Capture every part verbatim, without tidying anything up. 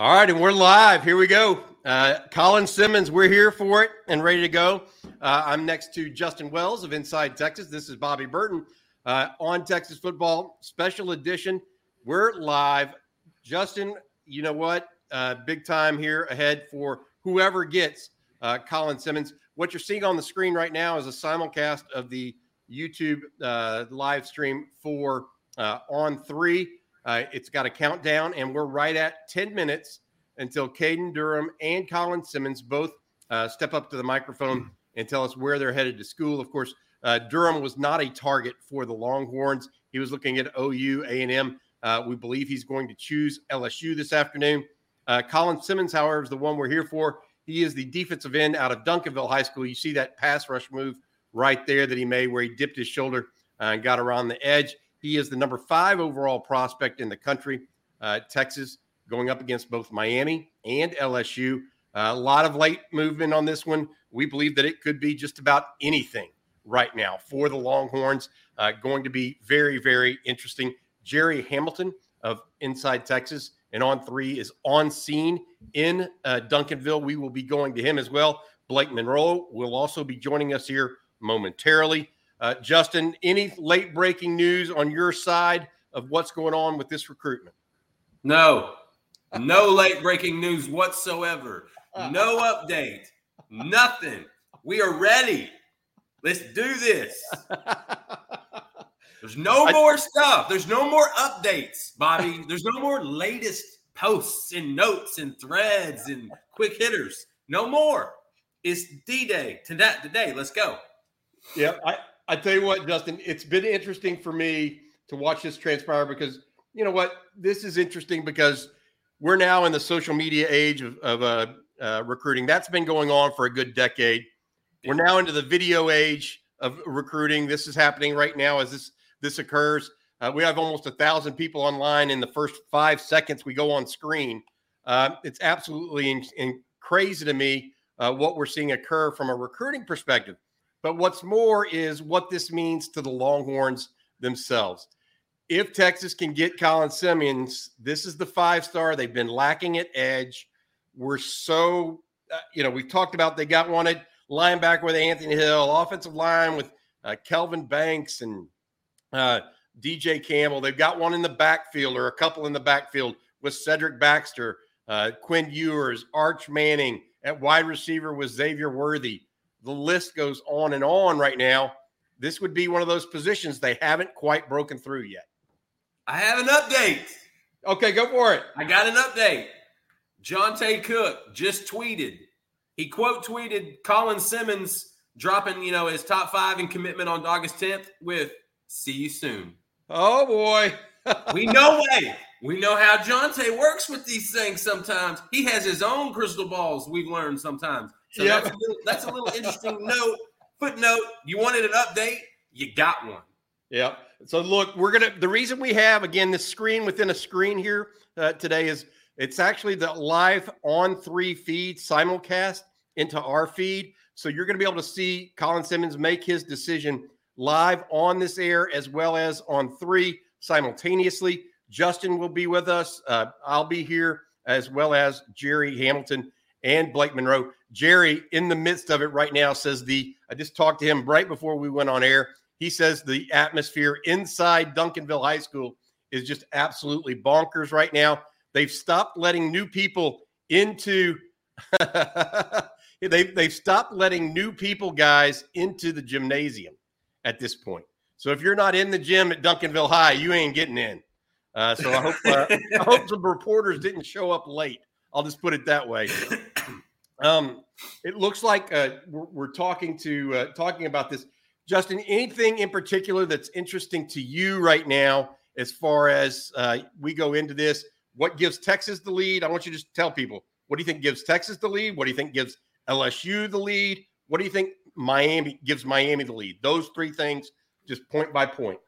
All right, and we're live. Here we go. Uh, Colin Simmons, we're here for it and ready to go. Uh, I'm next to Justin Wells of Inside Texas. This is Bobby Burton uh, on Texas Football Special Edition. We're live. Justin, you know what? Uh, big time here ahead for whoever gets uh, Colin Simmons. What you're seeing on the screen right now is a simulcast of the YouTube uh, live stream for uh, On three. Uh, it's got a countdown, and we're right at ten minutes until Caden Durham and Colin Simmons both uh, step up to the microphone and tell us where they're headed to school. Of course, uh, Durham was not a target for the Longhorns. He was looking at O U, A and M. Uh, we believe he's going to choose L S U this afternoon. Uh, Colin Simmons, however, is the one we're here for. He is the defensive end out of Duncanville High School. You see that pass rush move right there that he made where he dipped his shoulder uh, and got around the edge. He is the number five overall prospect in the country. Uh, Texas going up against both Miami and L S U. Uh, a lot of late movement on this one. We believe that it could be just about anything right now for the Longhorns. Uh, going to be very, very interesting. Jerry Hamilton of Inside Texas and On three is on scene in uh, Duncanville. We will be going to him as well. Blake Monroe will also be joining us here momentarily. Uh, Justin, any late breaking news on your side of what's going on with this recruitment? No, no late breaking news whatsoever. No update, nothing. We are ready. Let's do this. There's no more stuff. There's no more updates, Bobby. There's no more latest posts and notes and threads and quick hitters. No more. It's D-Day today. Today, let's go. Yeah, I, I tell you what, Justin, it's been interesting for me to watch this transpire because, you know what, this is interesting because we're now in the social media age of, of uh, uh, recruiting. That's been going on for a good decade. We're now into the video age of recruiting. This is happening right now as this, this occurs. Uh, we have almost one thousand people online in the first five seconds we go on screen. Uh, it's absolutely in, in crazy to me uh, what we're seeing occur from a recruiting perspective. But what's more is what this means to the Longhorns themselves. If Texas can get Colin Simmons, this is the five-star. They've been lacking at edge. We're so, uh, you know, we've talked about they got one at linebacker with Anthony Hill, offensive line with uh, Kelvin Banks and uh, D J Campbell. They've got one in the backfield or a couple in the backfield with Cedric Baxter, uh, Quinn Ewers, Arch Manning. At wide receiver was Xavier Worthy. The list goes on and on right now. This would be one of those positions they haven't quite broken through yet. I have an update. Okay, go for it. I got an update. Jonté Cook just tweeted. He quote tweeted Colin Simmons dropping, you know, his top five in commitment on August tenth with "See you soon." Oh, boy. We know way. We know how Jonté works with these things sometimes. He has his own crystal balls, we've learned sometimes. So yep. that's, a little, that's a little interesting note, footnote. You wanted an update, you got one. Yeah. So look, we're going to, the reason we have, again, this screen within a screen here uh, today is it's actually the live On three feed simulcast into our feed. So you're going to be able to see Colin Simmons make his decision live on this air as well as On three simultaneously. Justin will be with us. Uh, I'll be here as well as Jerry Hamilton and Blake Monroe. Jerry, in the midst of it right now, says the – I just talked to him right before we went on air. He says the atmosphere inside Duncanville High School is just absolutely bonkers right now. They've stopped letting new people into – they, they've stopped letting new people, guys, into the gymnasium at this point. So if you're not in the gym at Duncanville High, you ain't getting in. Uh, so I hope, uh, I hope some reporters didn't show up late. I'll just put it that way. Um, it looks like uh, we're, we're talking to uh, talking about this. Justin, anything in particular that's interesting to you right now as far as uh, we go into this? What gives Texas the lead? I want you to just tell people. What do you think gives Texas the lead? What do you think gives L S U the lead? What do you think Miami gives Miami the lead? Those three things, just point by point.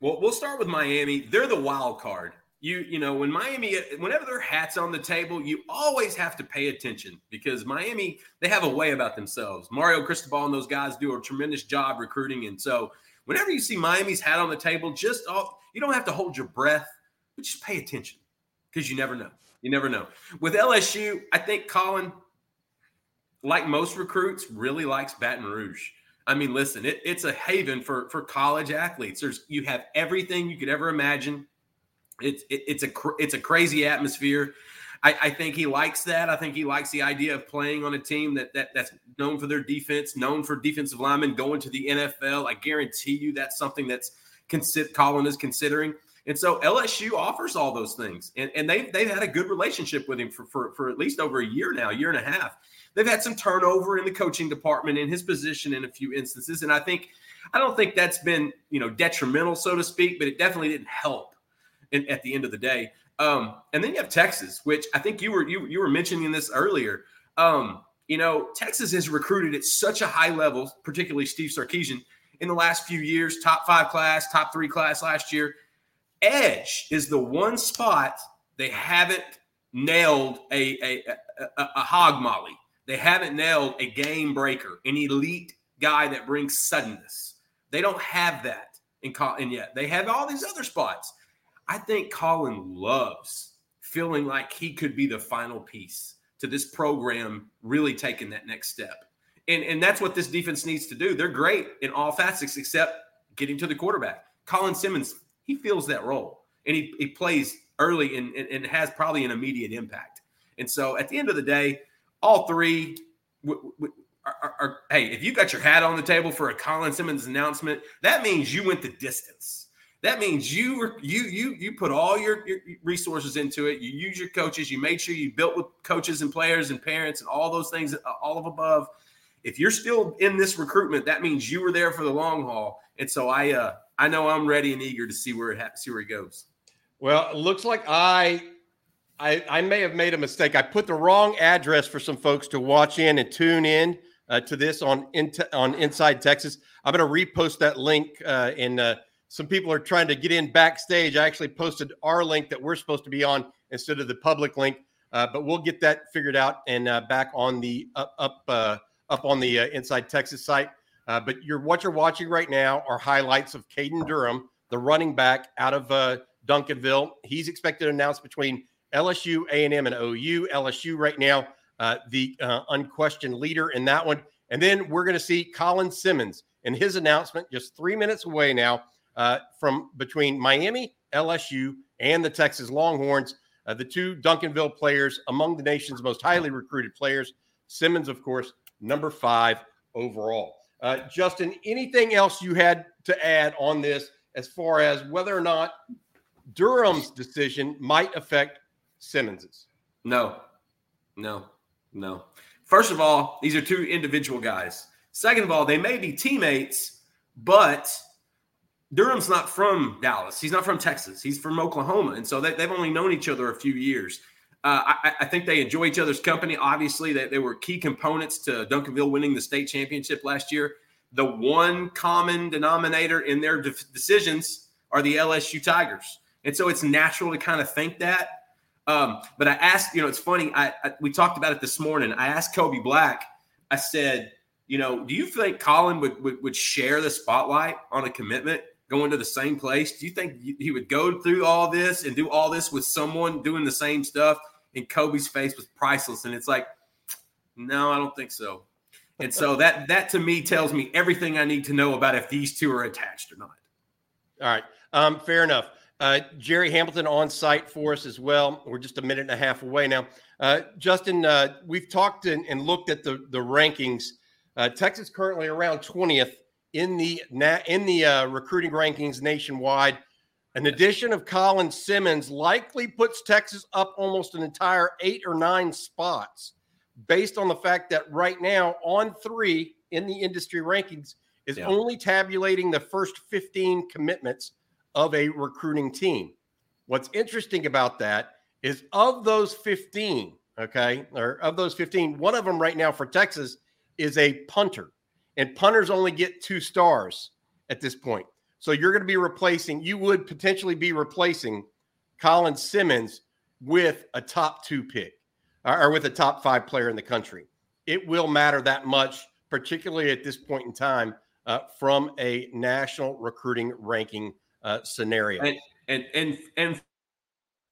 Well, we'll start with Miami. They're the wild card. You you know, when Miami, whenever their hat's on the table, you always have to pay attention because Miami, they have a way about themselves. Mario Cristobal and those guys do a tremendous job recruiting. And so whenever you see Miami's hat on the table, just all, you don't have to hold your breath, but just pay attention because you never know. You never know. With L S U, I think Colin, like most recruits, really likes Baton Rouge. I mean, listen, it, it's a haven for, for college athletes. There's you have everything you could ever imagine. It's it, it's a cr- it's a crazy atmosphere. I, I think he likes that. I think he likes the idea of playing on a team that, that that's known for their defense, known for defensive linemen, going to the N F L. I guarantee you that's something that's consider, Colin is considering. And so L S U offers all those things. And, and they've, they've had a good relationship with him for, for, for at least over a year now, year and a half. They've had some turnover in the coaching department in his position in a few instances. And I think I don't think that's been, you know, detrimental, so to speak, but it definitely didn't help in, at the end of the day. Um, and then you have Texas, which I think you were you, you were mentioning this earlier. Um, you know, Texas has recruited at such a high level, particularly Steve Sarkisian, in the last few years, top five class, top three class last year. Edge is the one spot they haven't nailed a, a, a, a hog molly. They haven't nailed a game breaker, an elite guy that brings suddenness. They don't have that in Colin yet. They have all these other spots. I think Colin loves feeling like he could be the final piece to this program really taking that next step. And, and that's what this defense needs to do. They're great in all facets except getting to the quarterback. Colin Simmons, he feels that role, and he, he plays early and, and, and has probably an immediate impact. And so at the end of the day, all three w- w- are, are, are – hey, if you got your hat on the table for a Colin Simmons announcement, that means you went the distance. That means you were, you you you put all your, your resources into it. You use your coaches. You made sure you built with coaches and players and parents and all those things, all of above. If you're still in this recruitment, that means you were there for the long haul. And so I uh, I know I'm ready and eager to see where it ha- see where it goes. Well, it looks like I, I I may have made a mistake. I put the wrong address for some folks to watch in and tune in uh, to this on in, on Inside Texas. I'm going to repost that link. Uh, in uh, some people are trying to get in backstage. I actually posted our link that we're supposed to be on instead of the public link. Uh, but we'll get that figured out and uh, back on the up up. Uh, up on the uh, Inside Texas site. Uh, but you're, what you're watching right now are highlights of Caden Durham, the running back out of uh, Duncanville. He's expected to announce between L S U, A and M, and O U. L S U right now, uh, the uh, unquestioned leader in that one. And then we're going to see Colin Simmons and his announcement just three minutes away now uh, from between Miami, L S U, and the Texas Longhorns, uh, the two Duncanville players among the nation's most highly recruited players. Simmons, of course, number five overall. Uh, Justin, anything else you had to add on this as far as whether or not Durham's decision might affect Simmons's? No, no, no. First of all, these are two individual guys. Second of all, they may be teammates, but Durham's not from Dallas. He's not from Texas. He's from Oklahoma. And so they, they've only known each other a few years. Uh, I, I think they enjoy each other's company. Obviously, they, they were key components to Duncanville winning the state championship last year. The one common denominator in their de- decisions are the L S U Tigers. And so it's natural to kind of think that. Um, but I asked, you know, it's funny. I, I we talked about it this morning. I asked Kobe Black. I said, you know, do you think Colin would, would, would share the spotlight on a commitment going to the same place? Do you think he would go through all this and do all this with someone doing the same stuff? And Kobe's face was priceless. And it's like, no, I don't think so. And so that, that to me tells me everything I need to know about if these two are attached or not. All right. Um, fair enough. Uh, Jerry Hamilton on site for us as well. We're just a minute and a half away now. Uh, Justin, uh, we've talked and, and looked at the, the rankings. Uh, Texas currently around twentieth. in the in the uh, recruiting rankings nationwide. An addition of Colin Simmons likely puts Texas up almost an entire eight or nine spots based on the fact that right now On three in the industry rankings is yeah. only tabulating the first fifteen commitments of a recruiting team. What's interesting about that is of those fifteen, okay, or of those fifteen, one of them right now for Texas is a punter. And punters only get two stars at this point. So you're going to be replacing, you would potentially be replacing Colin Simmons with a top two pick or with a top five player in the country. It will matter that much, particularly at this point in time, uh, from a national recruiting ranking uh, scenario. And, and, and, and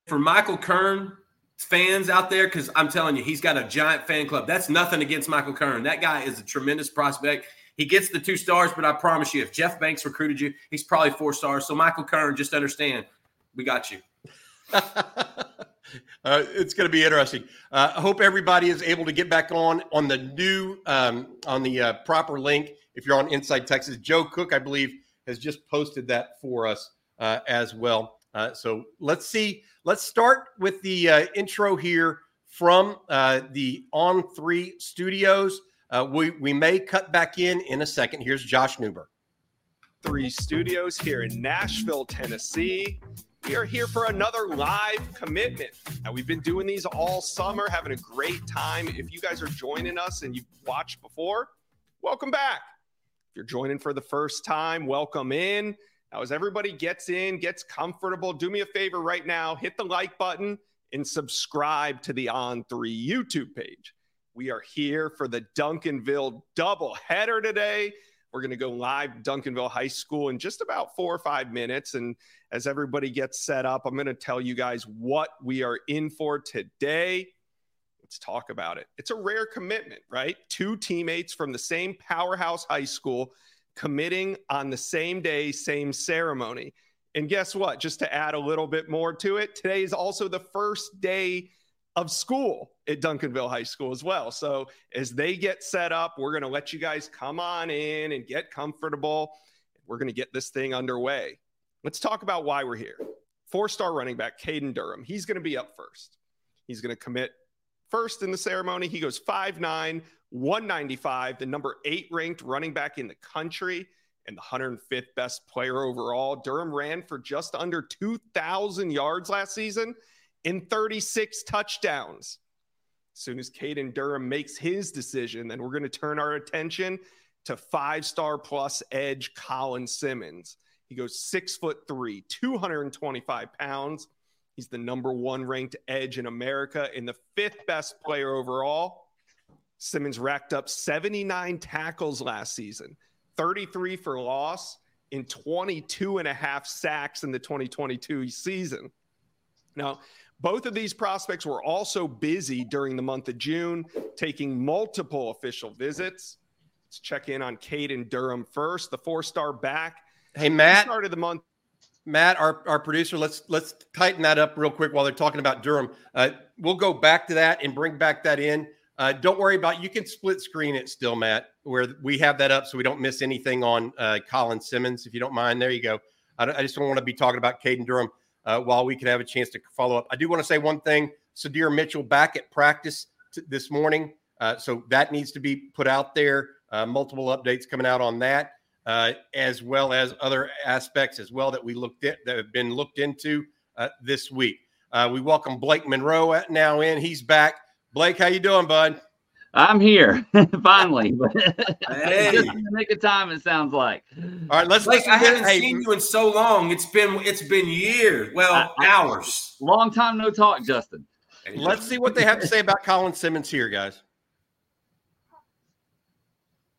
for Michael Kern, fans out there, because I'm telling you, he's got a giant fan club. That's nothing against Michael Kern. That guy is a tremendous prospect. He gets the two stars, but I promise you, if Jeff Banks recruited you, he's probably four stars. So, Michael Kern, just understand, we got you. Uh, it's going to be interesting. Uh, I hope everybody is able to get back on on the new um, on the uh, proper link. If you're on Inside Texas, Joe Cook, I believe, has just posted that for us uh, as well. Uh, so let's see. Let's start with the uh, intro here from uh, the On three studios. Uh, we we may cut back in in a second. Here's Josh Newber. Three studios here in Nashville, Tennessee. We are here for another live commitment. Now, we've been doing these all summer, having a great time. If you guys are joining us and you've watched before, welcome back. If you're joining for the first time, welcome in. Now, as everybody gets in, gets comfortable, do me a favor right now, hit the like button and subscribe to the On three YouTube page. We are here for the Duncanville doubleheader today. We're going to go live to Duncanville High School in just about four or five minutes. And as everybody gets set up, I'm going to tell you guys what we are in for today. Let's talk about it. It's a rare commitment, right? Two teammates from the same powerhouse high school committing on the same day, same ceremony. And guess what? Just to add a little bit more to it, today is also the first day of school at Duncanville High School as well. So as they get set up, we're going to let you guys come on in and get comfortable. We're going to get this thing underway. Let's talk about why we're here. Four-star running back Caden Durham. He's going to be up first. He's going to commit first in the ceremony. He goes five nine, one ninety-five, the number eight ranked running back in the country and the one hundred fifth best player overall. Durham ran for just under two thousand yards last season and thirty-six touchdowns. As soon as Caden Durham makes his decision, then we're going to turn our attention to five-star plus edge Colin Simmons. He goes six foot three, two hundred twenty-five pounds. He's the number one ranked edge in America and the fifth best player overall. Simmons racked up seventy-nine tackles last season, thirty-three for loss, and twenty-two and a half sacks in the twenty twenty-two season. Now, both of these prospects were also busy during the month of June, taking multiple official visits. Let's check in on Caden Durham first, the four-star back. Hey, Matt. He started the month. Matt, our, our producer, let's let's tighten that up real quick while they're talking about Durham. Uh, we'll go back to that and bring back that in. Uh, don't worry about it. You can split screen it still, Matt, where we have that up so we don't miss anything on uh, Colin Simmons, if you don't mind. There you go. I, I just don't want to be talking about Caden Durham. Uh, while we can have a chance to follow up. I do want to say one thing. Sudhir Mitchell back at practice t- this morning. Uh, so that needs to be put out there. Uh, multiple updates coming out on that, uh, as well as other aspects as well that we looked at that have been looked into uh, this week. Uh, we welcome Blake Monroe now in. He's back. Blake, how you doing, bud? I'm here finally. Hey. Just in the nick of time, it sounds like. All right, let's. Blake, I haven't hey. seen you in so long. It's been it's been years. Well, I, I, hours. Long time no talk, Justin. Let's see what they have to say about Colin Simmons here, guys.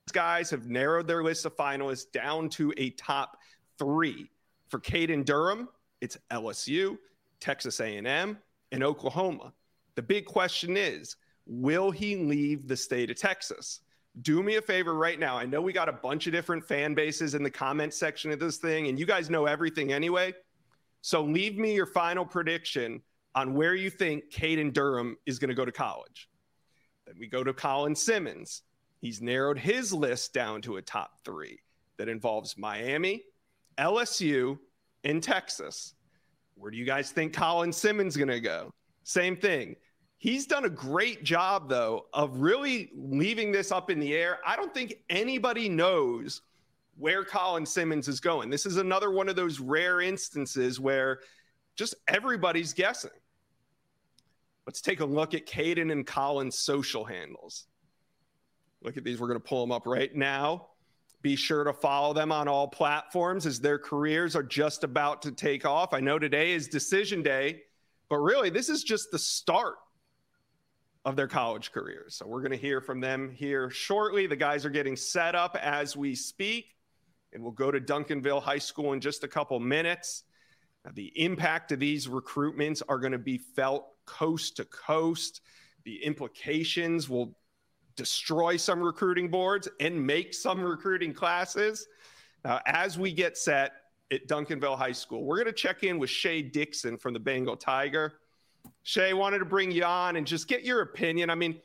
These guys have narrowed their list of finalists down to a top three. For Caden Durham, it's L S U, Texas A and M, and Oklahoma. The big question is, will he leave the state of Texas? Do me a favor right now. I know we got a bunch of different fan bases in the comment section of this thing, and you guys know everything anyway. So leave me your final prediction on where you think Caden Durham is going to go to college. Then we go to Colin Simmons. He's narrowed his list down to a top three that involves Miami, L S U, and Texas. Where do you guys think Colin Simmons is going to go? Same thing. He's done a great job, though, of really leaving this up in the air. I don't think anybody knows where Colin Simmons is going. This is another one of those rare instances where just everybody's guessing. Let's take a look at Caden and Colin's social handles. Look at these. We're going to pull them up right now. Be sure to follow them on all platforms as their careers are just about to take off. I know today is decision day, but really this is just the start of their college careers. So we're going to hear from them here shortly. The guys are getting set up as we speak, and we'll go to Duncanville High School in just a couple minutes. The impact of these recruitments are going to be felt coast to coast. The implications will destroy some recruiting boards and make some recruiting classes. Uh, as we get set at Duncanville High School, we're going to check in with Shea Dixon from the Bengal Tiger. Shea, wanted to bring you on and just get your opinion. I mean,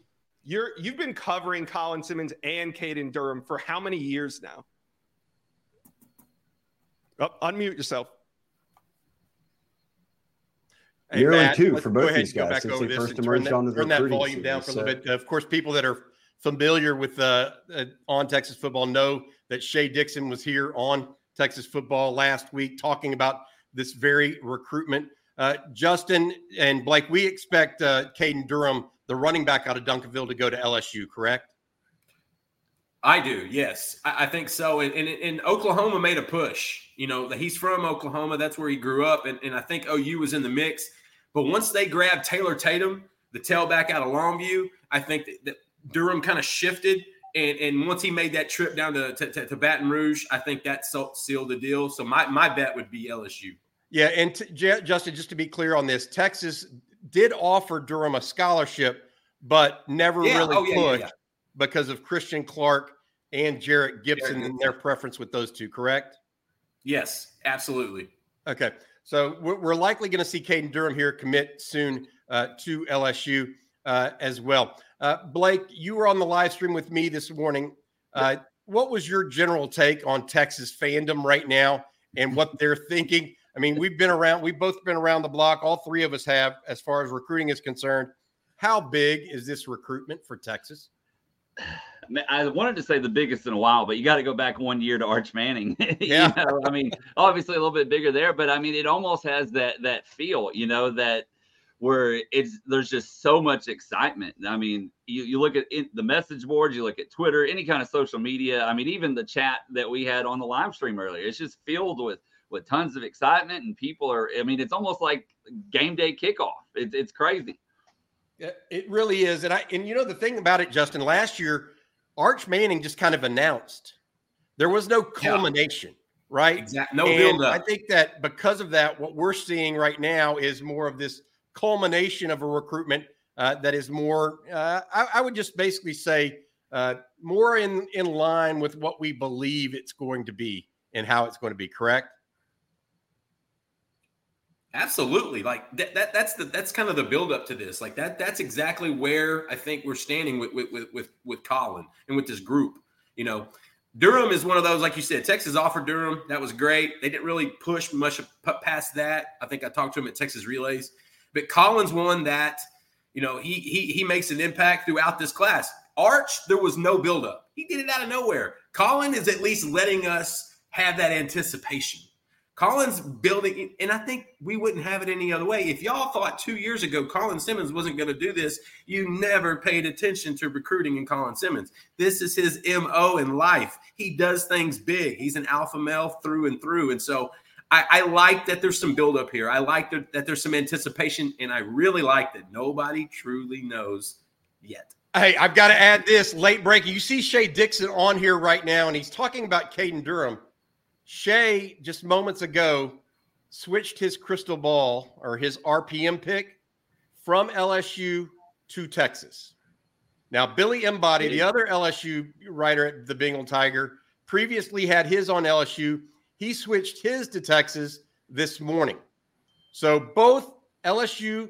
you're, you've been covering Colin Simmons and Caden Durham for how many years now? Oh, unmute yourself. Hey, year Matt, and two for both these guys since they first emerged that, onto the recruiting series. Turn that volume down for so. a little bit. Of course, people that are familiar with uh, uh, On Texas Football know that Shea Dixon was here on Texas Football last week talking about this very recruitment. Uh, Justin and Blake, we expect uh, Caden Durham, the running back out of Duncanville, to go to L S U, correct? I do, yes. I, I think so. And, and, and Oklahoma made a push. You know, he's from Oklahoma. That's where he grew up. And, and I think O U was in the mix. But once they grabbed Taylor Tatum, the tailback out of Longview, I think that, that Durham kind of shifted. And, and once he made that trip down to, to, to Baton Rouge, I think that sealed the deal. So my, my bet would be L S U. Yeah, and t- J- Justin, just to be clear on this, Texas did offer Durham a scholarship, but never yeah. really oh, yeah, pushed yeah, yeah. because of Christian Clark and Jarrett Gibson yeah. and their preference with those two, correct? Yes, absolutely. Okay, so we're, we're likely going to see Caden Durham here commit soon uh, to L S U uh, as well. Uh, Blake, you were on the live stream with me this morning. Uh, what was your general take on Texas fandom right now and what they're thinking? I mean, we've been around, we've both been around the block. All three of us have, as far as recruiting is concerned. How big is this recruitment for Texas? I wanted to say the biggest in a while, but you got to go back one year to Arch Manning. Yeah. You know, I mean, obviously a little bit bigger there, but I mean, it almost has that, that feel, you know, that, where it's there's just so much excitement. I mean, you, you look at it, the message boards, you look at Twitter, any kind of social media. I mean, even the chat that we had on the live stream earlier, it's just filled with with tons of excitement, and people are, I mean, it's almost like game day kickoff. It's it's crazy. It really is. And I and you know the thing about it, Justin, last year, Arch Manning just kind of announced. There was no culmination. Yeah. Right? Exactly. No build up. I think that because of that, what we're seeing right now is more of this culmination of a recruitment uh, that is more, uh, I, I would just basically say uh, more in, in line with what we believe it's going to be and how it's going to be, correct? Absolutely. Like that, that that's the, that's kind of the buildup to this. Like that, that's exactly where I think we're standing with, with, with, with, with Colin and with this group. You know, Durham is one of those, like you said, Texas offered Durham. That was great. They didn't really push much past that. I think I talked to him at Texas Relays. But Colin's one that, you know, he he he makes an impact throughout this class. Arch, there was no buildup. He did it out of nowhere. Colin is at least letting us have that anticipation. Colin's building, and I think we wouldn't have it any other way. If y'all thought two years ago Colin Simmons wasn't going to do this, you never paid attention to recruiting in Colin Simmons. This is his M O in life. He does things big. He's an alpha male through and through, and so – I, I like that there's some buildup here. I like that, that there's some anticipation, and I really like that nobody truly knows yet. Hey, I've got to add this late breaking. You see Shea Dixon on here right now, and he's talking about Caden Durham. Shea, just moments ago, switched his crystal ball or his R P M pick from L S U to Texas. Now, Billy Embody, the other L S U writer at the Bengal Tiger, previously had his on L S U. He switched his to Texas this morning. So both L S U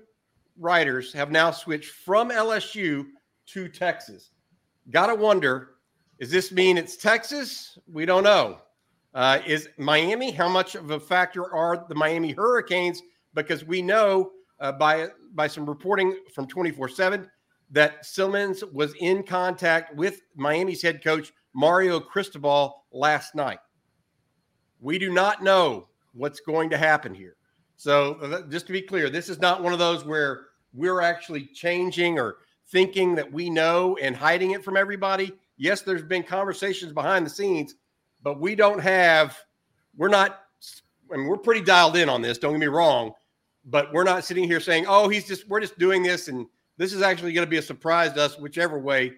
writers have now switched from L S U to Texas. Got to wonder, does this mean it's Texas? We don't know. Uh, is Miami, how much of a factor are the Miami Hurricanes? Because we know uh, by, by some reporting from twenty-four seven that Simmons was in contact with Miami's head coach, Mario Cristobal, last night. We do not know what's going to happen here. So just to be clear, this is not one of those where we're actually changing or thinking that we know and hiding it from everybody. Yes, there's been conversations behind the scenes, but we don't have, we're not, I mean, we're pretty dialed in on this. Don't get me wrong, but we're not sitting here saying, oh, he's just, we're just doing this. And this is actually going to be a surprise to us, whichever way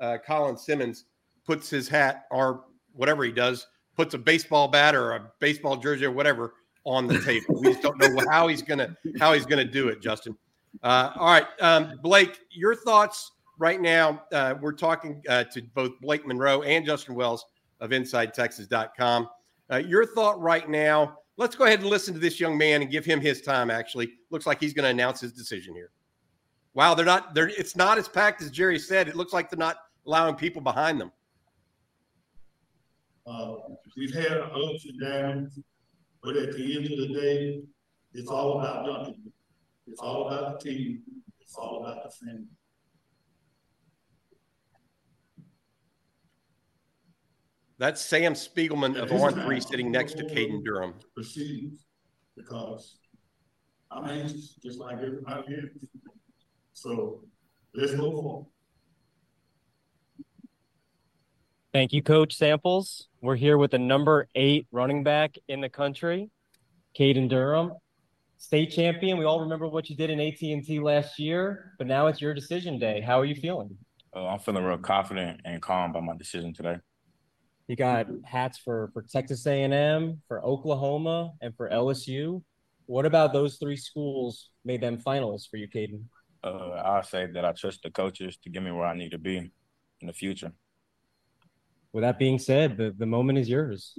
uh, Colin Simmons puts his hat or whatever he does, puts a baseball bat or a baseball jersey or whatever on the table. We just don't know how he's gonna how he's gonna do it, Justin. Uh, all right, um, Blake, your thoughts right now. Uh, we're talking uh, to both Blake Monroe and Justin Wells of Inside Texas dot com. Uh, your thought right now. Let's go ahead and listen to this young man and give him his time. Actually, looks like he's going to announce his decision here. Wow, they're not. They're it's not as packed as Jerry said. It looks like they're not allowing people behind them. Uh, we've had an ups and downs, but at the end of the day, it's all about nothing. It's all about the team. It's all about the family. That's Sam Spiegelman of On three sitting next to Caden Durham. Proceedings, because I'm anxious, just like everybody is. So let's move on. Thank you, Coach Samples. We're here with the number eight running back in the country, Caden Durham. State champion. We all remember what you did in A T and T last year, but now it's your decision day. How are you feeling? Oh, I'm feeling real confident and calm by my decision today. You got hats for, for Texas A and M, for Oklahoma, and for L S U. What about those three schools made them finalists for you, Caden? Uh, I'll say that I trust the coaches to get me where I need to be in the future. With that being said, the, the moment is yours.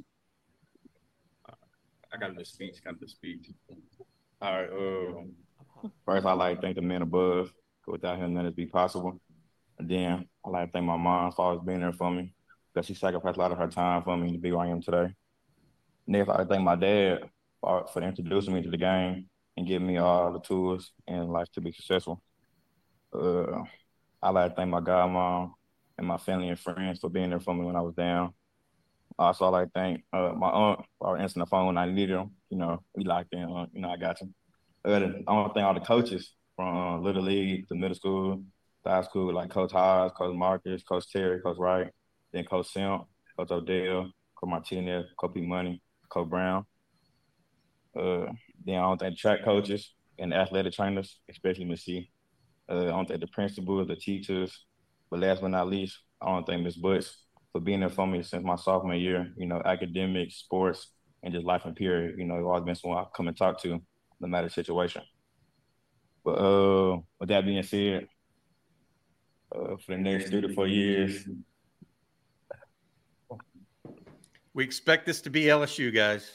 I got the speech, got the speech. All right. Um, first, I like to thank the men above. Without him, none would be possible. And then I like to thank my mom for always being there for me, because she sacrificed a lot of her time for me to be where I am today. Next, I like to thank my dad for, for introducing me to the game and giving me all the tools in life to be successful. Uh, I like to thank my godmom and my family and friends for being there for me when I was down. Also, I like to thank uh, my aunt for answering the phone when I needed them. You know, we locked in. Uh, you know, I got you. Uh, I want to thank all the coaches from uh, Little League to middle school, to high school, like Coach Hodge, Coach Marcus, Coach Terry, Coach Wright, then Coach Simp, Coach Odell, Coach Martinez, Coach P. Money, Coach Brown. Uh, then I want to thank track coaches and athletic trainers, especially Miss C. Uh, I want to thank the principals, the teachers. But last but not least, I want to thank Miss Butts for being there for me since my sophomore year, you know, academics, sports, and just life and period. You know, it's always been someone I come and talk to, no matter the situation. But uh, with that being said, uh, for the next three to four years. We expect this to be L S U, guys.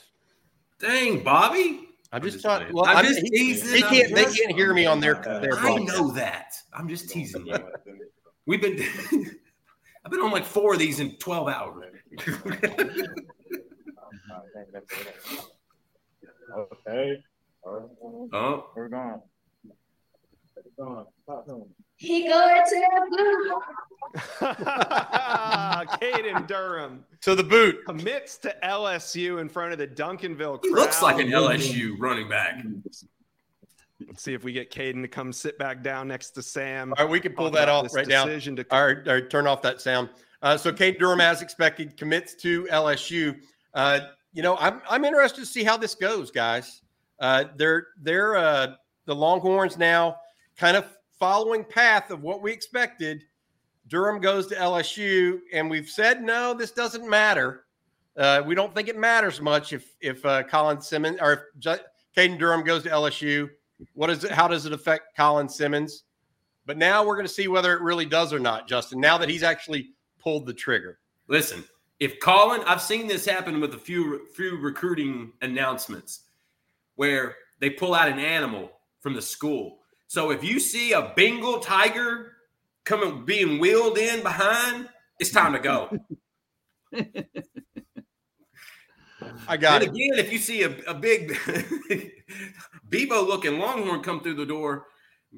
Dang, Bobby. I'm just talking. Well, I'm just teasing. They can't, they can't hear me on their, their I know that. I'm just teasing you. We've been... I've been on like four of these in twelve hours. Okay. Oh. We're gone. He going to the boot. Caden Durham. To the boot. Commits to L S U in front of the Duncanville crowd. He looks like an L S U running back. Let's see if we get Caden to come sit back down next to Sam. All right, we can pull that off right now. To- all, right, all right, turn off that sound. Uh, so Caden Durham, as expected, commits to L S U. Uh, you know, I'm I'm interested to see how this goes, guys. Uh, they're they're uh, the Longhorns now, kind of following path of what we expected. Durham goes to L S U, and we've said no, this doesn't matter. Uh, we don't think it matters much if if uh, Colin Simmons or if J- Caden Durham goes to L S U. What is it? How does it affect Colin Simmons? But now we're going to see whether it really does or not, Justin, now that he's actually pulled the trigger. Listen, if Colin, I've seen this happen with a few, few recruiting announcements where they pull out an animal from the school. So if you see a Bengal tiger coming, being wheeled in behind, it's time to go. I got it. And again, if you see a, a big Bebo-looking Longhorn come through the door,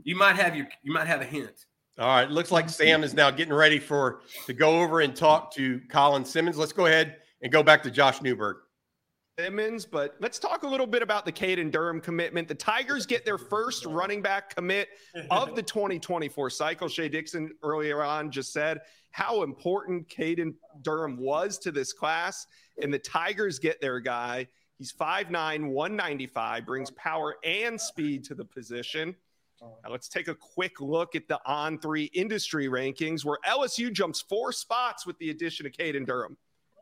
you might have your you might have a hint. All right. Looks like Sam is now getting ready for to go over and talk to Colin Simmons. Let's go ahead and go back to Josh Newberg. Simmons, but let's talk a little bit about the Caden Durham commitment. The Tigers get their first running back commit of the twenty twenty-four cycle. Shea Dixon earlier on just said how important Caden Durham was to this class, and the Tigers get their guy. He's five nine, one ninety-five, brings power and speed to the position. Now let's take a quick look at the On three industry rankings, where L S U jumps four spots with the addition of Caden Durham.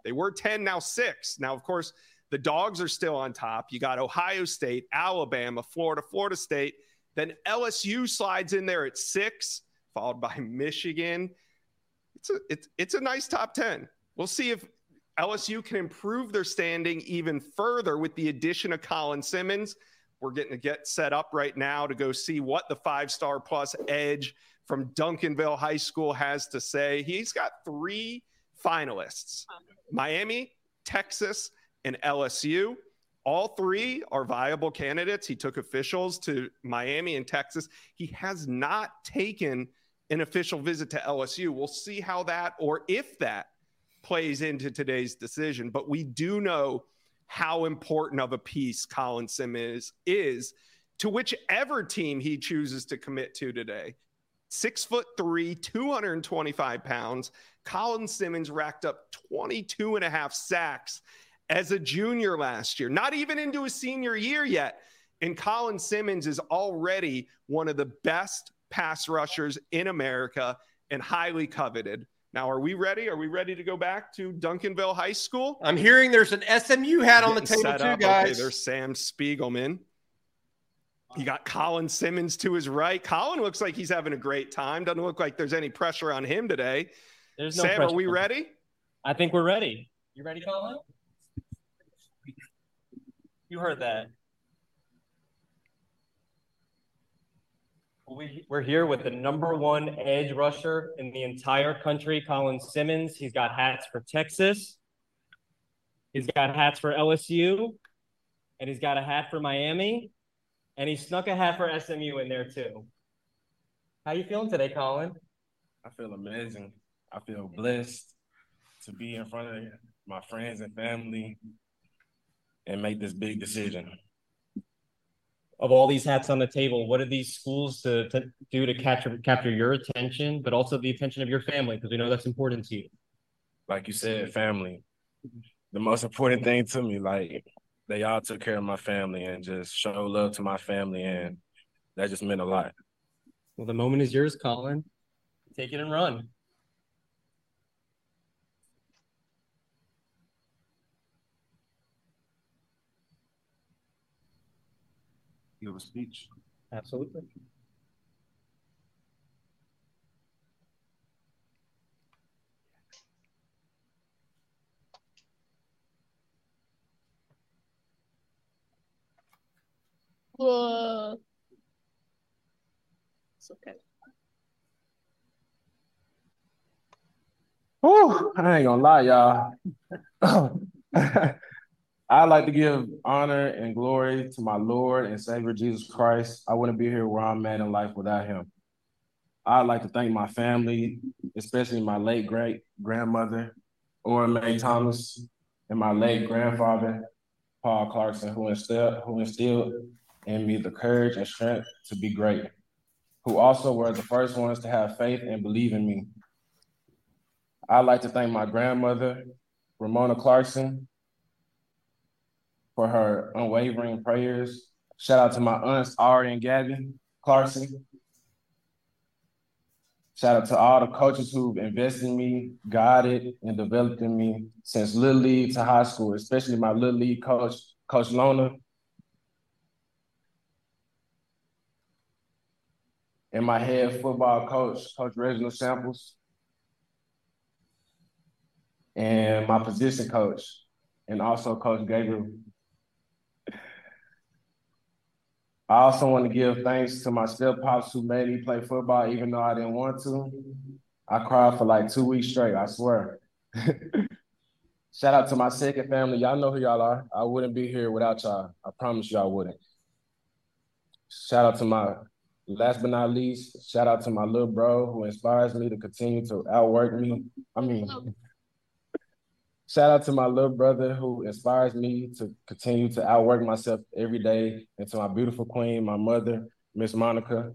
They were ten, now six. Now, of course, The Dogs are still on top. You got Ohio State, Alabama, Florida, Florida State. Then L S U slides in there at six, followed by Michigan. It's a, it's, it's a nice top ten. We'll see if L S U can improve their standing even further with the addition of Colin Simmons. We're getting to get set up right now to go see what the five-star plus edge from Duncanville High School has to say. He's got three finalists, Miami, Texas, and L S U. All three are viable candidates. He took officials to Miami and Texas. He has not taken an official visit to L S U. We'll see how that, or if that, plays into today's decision. But we do know how important of a piece Colin Simmons is, is to whichever team he chooses to commit to today. Six foot three, two hundred twenty-five pounds. Colin Simmons racked up twenty-two and a half sacks as a junior last year, not even into his senior year yet. And Colin Simmons is already one of the best pass rushers in America and highly coveted. Now, are we ready? Are we ready to go back to Duncanville High School? I'm hearing there's an S M U hat on the table too, guys. Okay, there's Sam Spiegelman. You got Colin Simmons to his right. Colin looks like he's having a great time. Doesn't look like there's any pressure on him today. There's no Sam, pressure. Are we ready? I think we're ready. You ready, Colin? You heard that. We, we're here with the number one edge rusher in the entire country, Colin Simmons. He's got hats for Texas. He's got hats for L S U. And he's got a hat for Miami. And he snuck a hat for S M U in there, too. How you feeling today, Colin? I feel amazing. I feel blessed to be in front of my friends and family and make this big decision. Of all these hats on the table, what are these schools to, to do to capture capture your attention, but also the attention of your family? Because we know that's important to you. Like you said, family. The most important thing to me, like, they all took care of my family and just showed love to my family, and that just meant a lot. Well, the moment is yours, Colin. Take it and run. Give a speech. Absolutely. Whoa. It's okay. Oh, I ain't gonna lie, y'all. I'd like to give honor and glory to my Lord and Savior, Jesus Christ. I wouldn't be here where I'm at in life without him. I'd like to thank my family, especially my late great-grandmother, Ora Mae Thomas, and my late grandfather, Paul Clarkson, who instilled, who instilled in me the courage and strength to be great, who also were the first ones to have faith and believe in me. I'd like to thank my grandmother, Ramona Clarkson, for her unwavering prayers. Shout out to my aunts, Ari and Gabby Clarkson. Shout out to all the coaches who've invested in me, guided, and developed in me since Little League to high school, especially my Little League coach, Coach Lona. And my head football coach, Coach Reginald Samples. And my position coach, and also Coach Gabriel. I also want to give thanks to my step-pops who made me play football even though I didn't want to. I cried for like two weeks straight, I swear. Shout out to my second family. Y'all know who y'all are. I wouldn't be here without y'all. I promise you I wouldn't. Shout out to my, last but not least, shout out to my little bro who inspires me to continue to outwork me. I mean, shout out to my little brother who inspires me to continue to outwork myself every day, and to my beautiful queen, my mother, Miss Monica,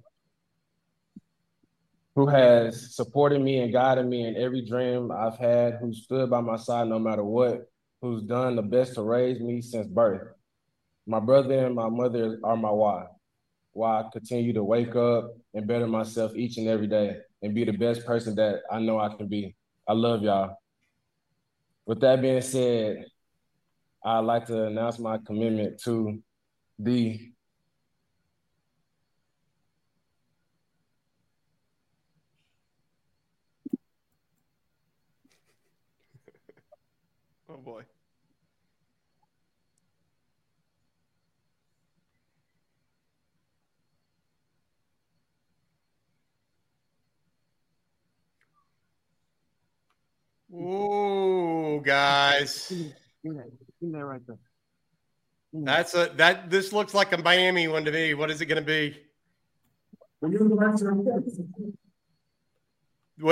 who has supported me and guided me in every dream I've had, who stood by my side no matter what, who's done the best to raise me since birth. My brother and my mother are my why, why I continue to wake up and better myself each and every day and be the best person that I know I can be. I love y'all. With that being said, I'd like to announce my commitment to the Oh boy. Ooh, guys. Right there. That's a that this looks like a Miami one to me. What is it gonna be? What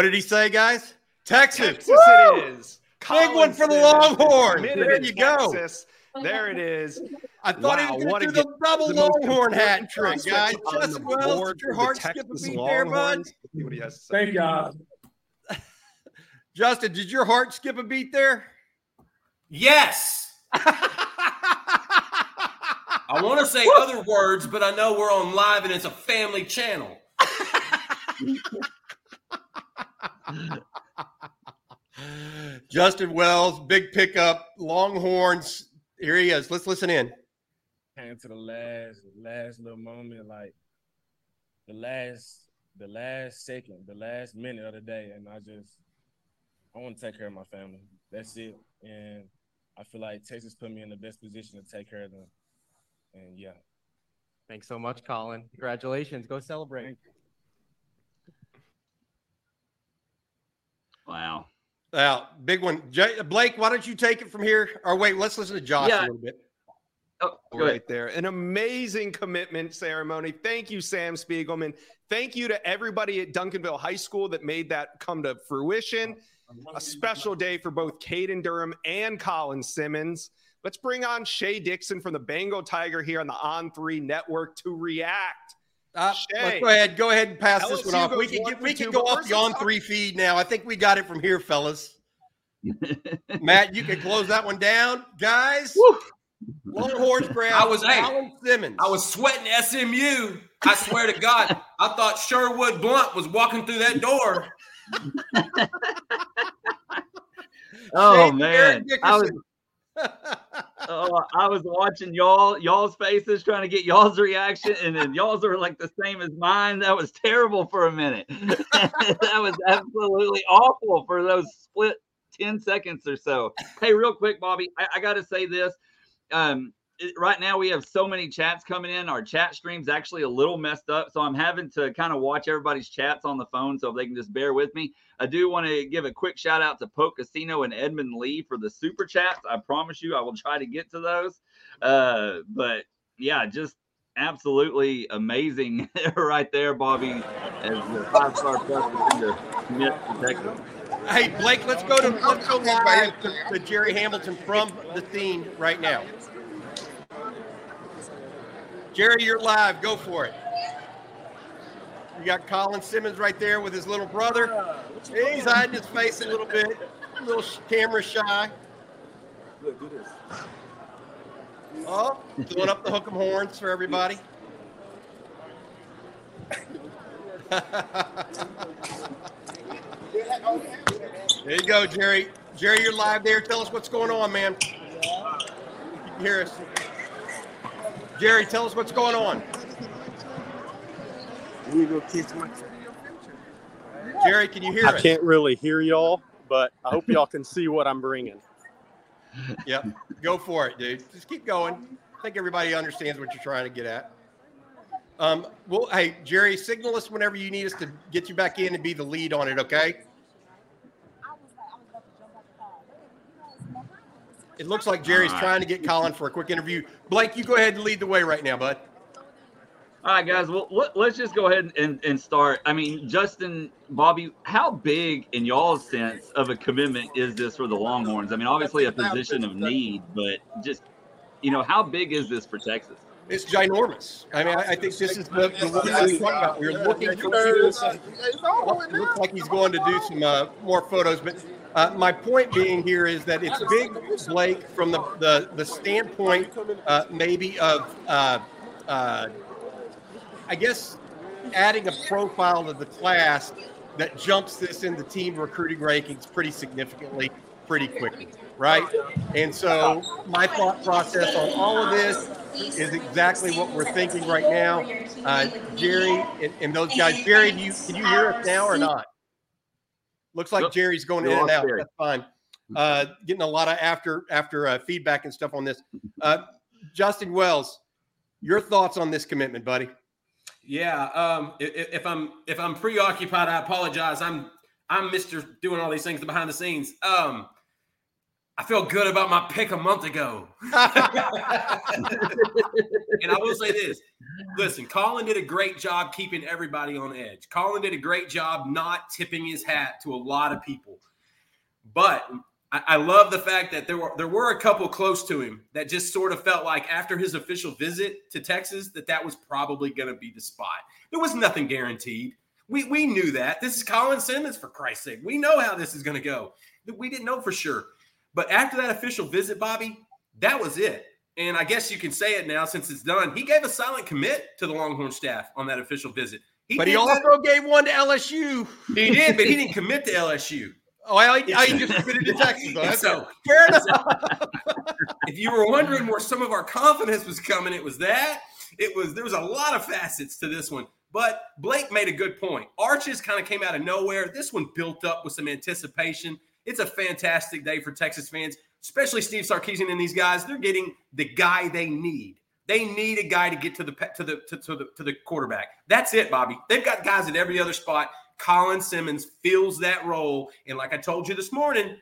did he say, guys? Texas, Texas it is. Colin Big one for the Longhorn. There you Texas. Go. There it is. I thought wow, he was going to do the double Longhorn hat trick, guys. Justin Wells, your heart skip a beat there, bud. Thank God. Justin, did your heart skip a beat there? Yes. I want to say Woo! Other words, but I know we're on live and it's a family channel. Justin Wells, big pickup, Longhorns. Here he is. Let's listen in. Came to the last, last little moment, like the last, the last second, the last minute of the day, and I just, I want to take care of my family. That's it. And I feel like Texas put me in the best position to take care of them. And yeah. Thanks so much, Colin. Congratulations. Go celebrate. Wow. Wow, big one. J- Blake, why don't you take it from here? Or wait, let's listen to Josh yeah. a little bit. Oh, right there. An amazing commitment ceremony. Thank you, Sam Spiegelman. Thank you to everybody at Duncanville High School that made that come to fruition. A special day for both Caden Durham and Colin Simmons. Let's bring on Shea Dixon from the Bengal Tiger here on the On three Network to react. Uh, let's go ahead. Go ahead and pass L S U this one off. We can get, we can go off the On three feed now. I think we got it from here, fellas. Matt, you can close that one down, guys. Longhorns Brown. I was Colin hey, Simmons. I was sweating S M U. I swear to God, I thought Sherwood Blunt was walking through that door. Oh man, I was. Oh, I was watching y'all, y'all's faces, trying to get y'all's reaction, and then y'all's were like the same as mine. That was terrible for a minute. That was absolutely awful for those split ten seconds or so. Hey, real quick, Bobby, I, I got to say this. Um, it, right now we have so many chats coming in. Our chat stream's actually a little messed up, so I'm having to kind of watch everybody's chats on the phone, so if they can just bear with me. I do want to give a quick shout out to Poke Casino and Edmund Lee for the super chats. I promise you I will try to get to those. Uh, but yeah, just absolutely amazing right there, Bobby, as the five-star plus. Hey, Blake, let's go to let's go back to, to Jerry Hamilton from the scene right now. Jerry, you're live. Go for it. You got Colin Simmons right there with his little brother. He's hiding his face a little bit, a little camera shy. Look, do this. Oh, throwing up the hook'em horns for everybody. There you go, Jerry. Jerry, you're live there. Tell us what's going on, man. You can hear us. Jerry, tell us what's going on. You go kiss my Jerry, can you hear us? I can't really hear y'all, but I hope y'all can see what I'm bringing. Yep. Go for it, dude. Just keep going. I think everybody understands what you're trying to get at. Um, well, hey, Jerry, signal us whenever you need us to get you back in and be the lead on it, okay? It looks like Jerry's right. trying to get Colin for a quick interview. Blake, you go ahead and lead the way right now, bud. All right, guys. Well, let, let's just go ahead and, and start. I mean, Justin, Bobby, how big in y'all's sense of a commitment is this for the Longhorns? I mean, obviously a position of need, but just, you know, how big is this for Texas? It's ginormous. I mean, I, I think this is the, the one I was talking about. We were looking for it looks like he's going to do some uh, more photos. But uh, my point being here is that it's big, Blake, from the, the, the standpoint uh, maybe of, uh, uh, I guess, adding a profile to the class that jumps this in the team recruiting rankings pretty significantly, pretty quickly. right? And so my thought process on all of this is exactly what we're thinking right now. Uh, Jerry and, and those guys. Jerry, do you, can you hear us now or not? Looks like Jerry's going in and out. That's fine. Uh, getting a lot of after after uh, feedback and stuff on this. Uh, Justin Wells, your thoughts on this commitment, buddy? Yeah, um, if, if I'm if I'm preoccupied, I apologize. I'm I'm Mister doing all these things behind the scenes. Um, I feel good about my pick a month ago, and I will say this: listen, Colin did a great job keeping everybody on edge. Colin did a great job not tipping his hat to a lot of people, but I, I love the fact that there were there were a couple close to him that just sort of felt like after his official visit to Texas that that was probably going to be the spot. There was nothing guaranteed. We we knew that. This is Colin Simmons, for Christ's sake. We know how this is going to go. We didn't know for sure. But after that official visit, Bobby, that was it. And I guess you can say it now since it's done. He gave a silent commit to the Longhorn staff on that official visit. He but he also that. gave one to L S U. He did, but he didn't commit to L S U. Oh, I, I just committed to Texas. Though. So, fair enough. If you were wondering where some of our confidence was coming, it was that. It was there was a lot of facets to this one. But Blake made a good point. Arches kind of came out of nowhere. This one built up with some anticipation. It's a fantastic day for Texas fans, especially Steve Sarkisian and these guys. They're getting the guy they need. They need a guy to get to the to the to, to the to the quarterback. That's it, Bobby. They've got guys at every other spot. Colin Simmons fills that role, and like I told you this morning,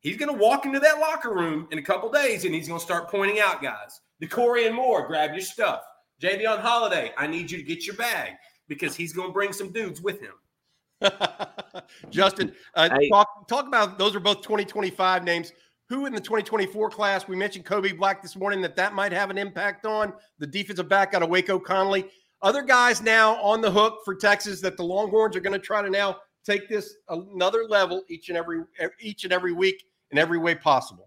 he's going to walk into that locker room in a couple days, and he's going to start pointing out guys. DeCorey and Moore, grab your stuff. Javion Holiday, I need you to get your bag, because he's going to bring some dudes with him. Justin, uh, I, talk, talk about those are both twenty twenty-five names. Who in the twenty twenty-four class? We mentioned Kobe Black this morning that that might have an impact on the defensive back out of Waco Connolly. Other guys now on the hook for Texas that the Longhorns are going to try to now take this another level each and every each and every week in every way possible.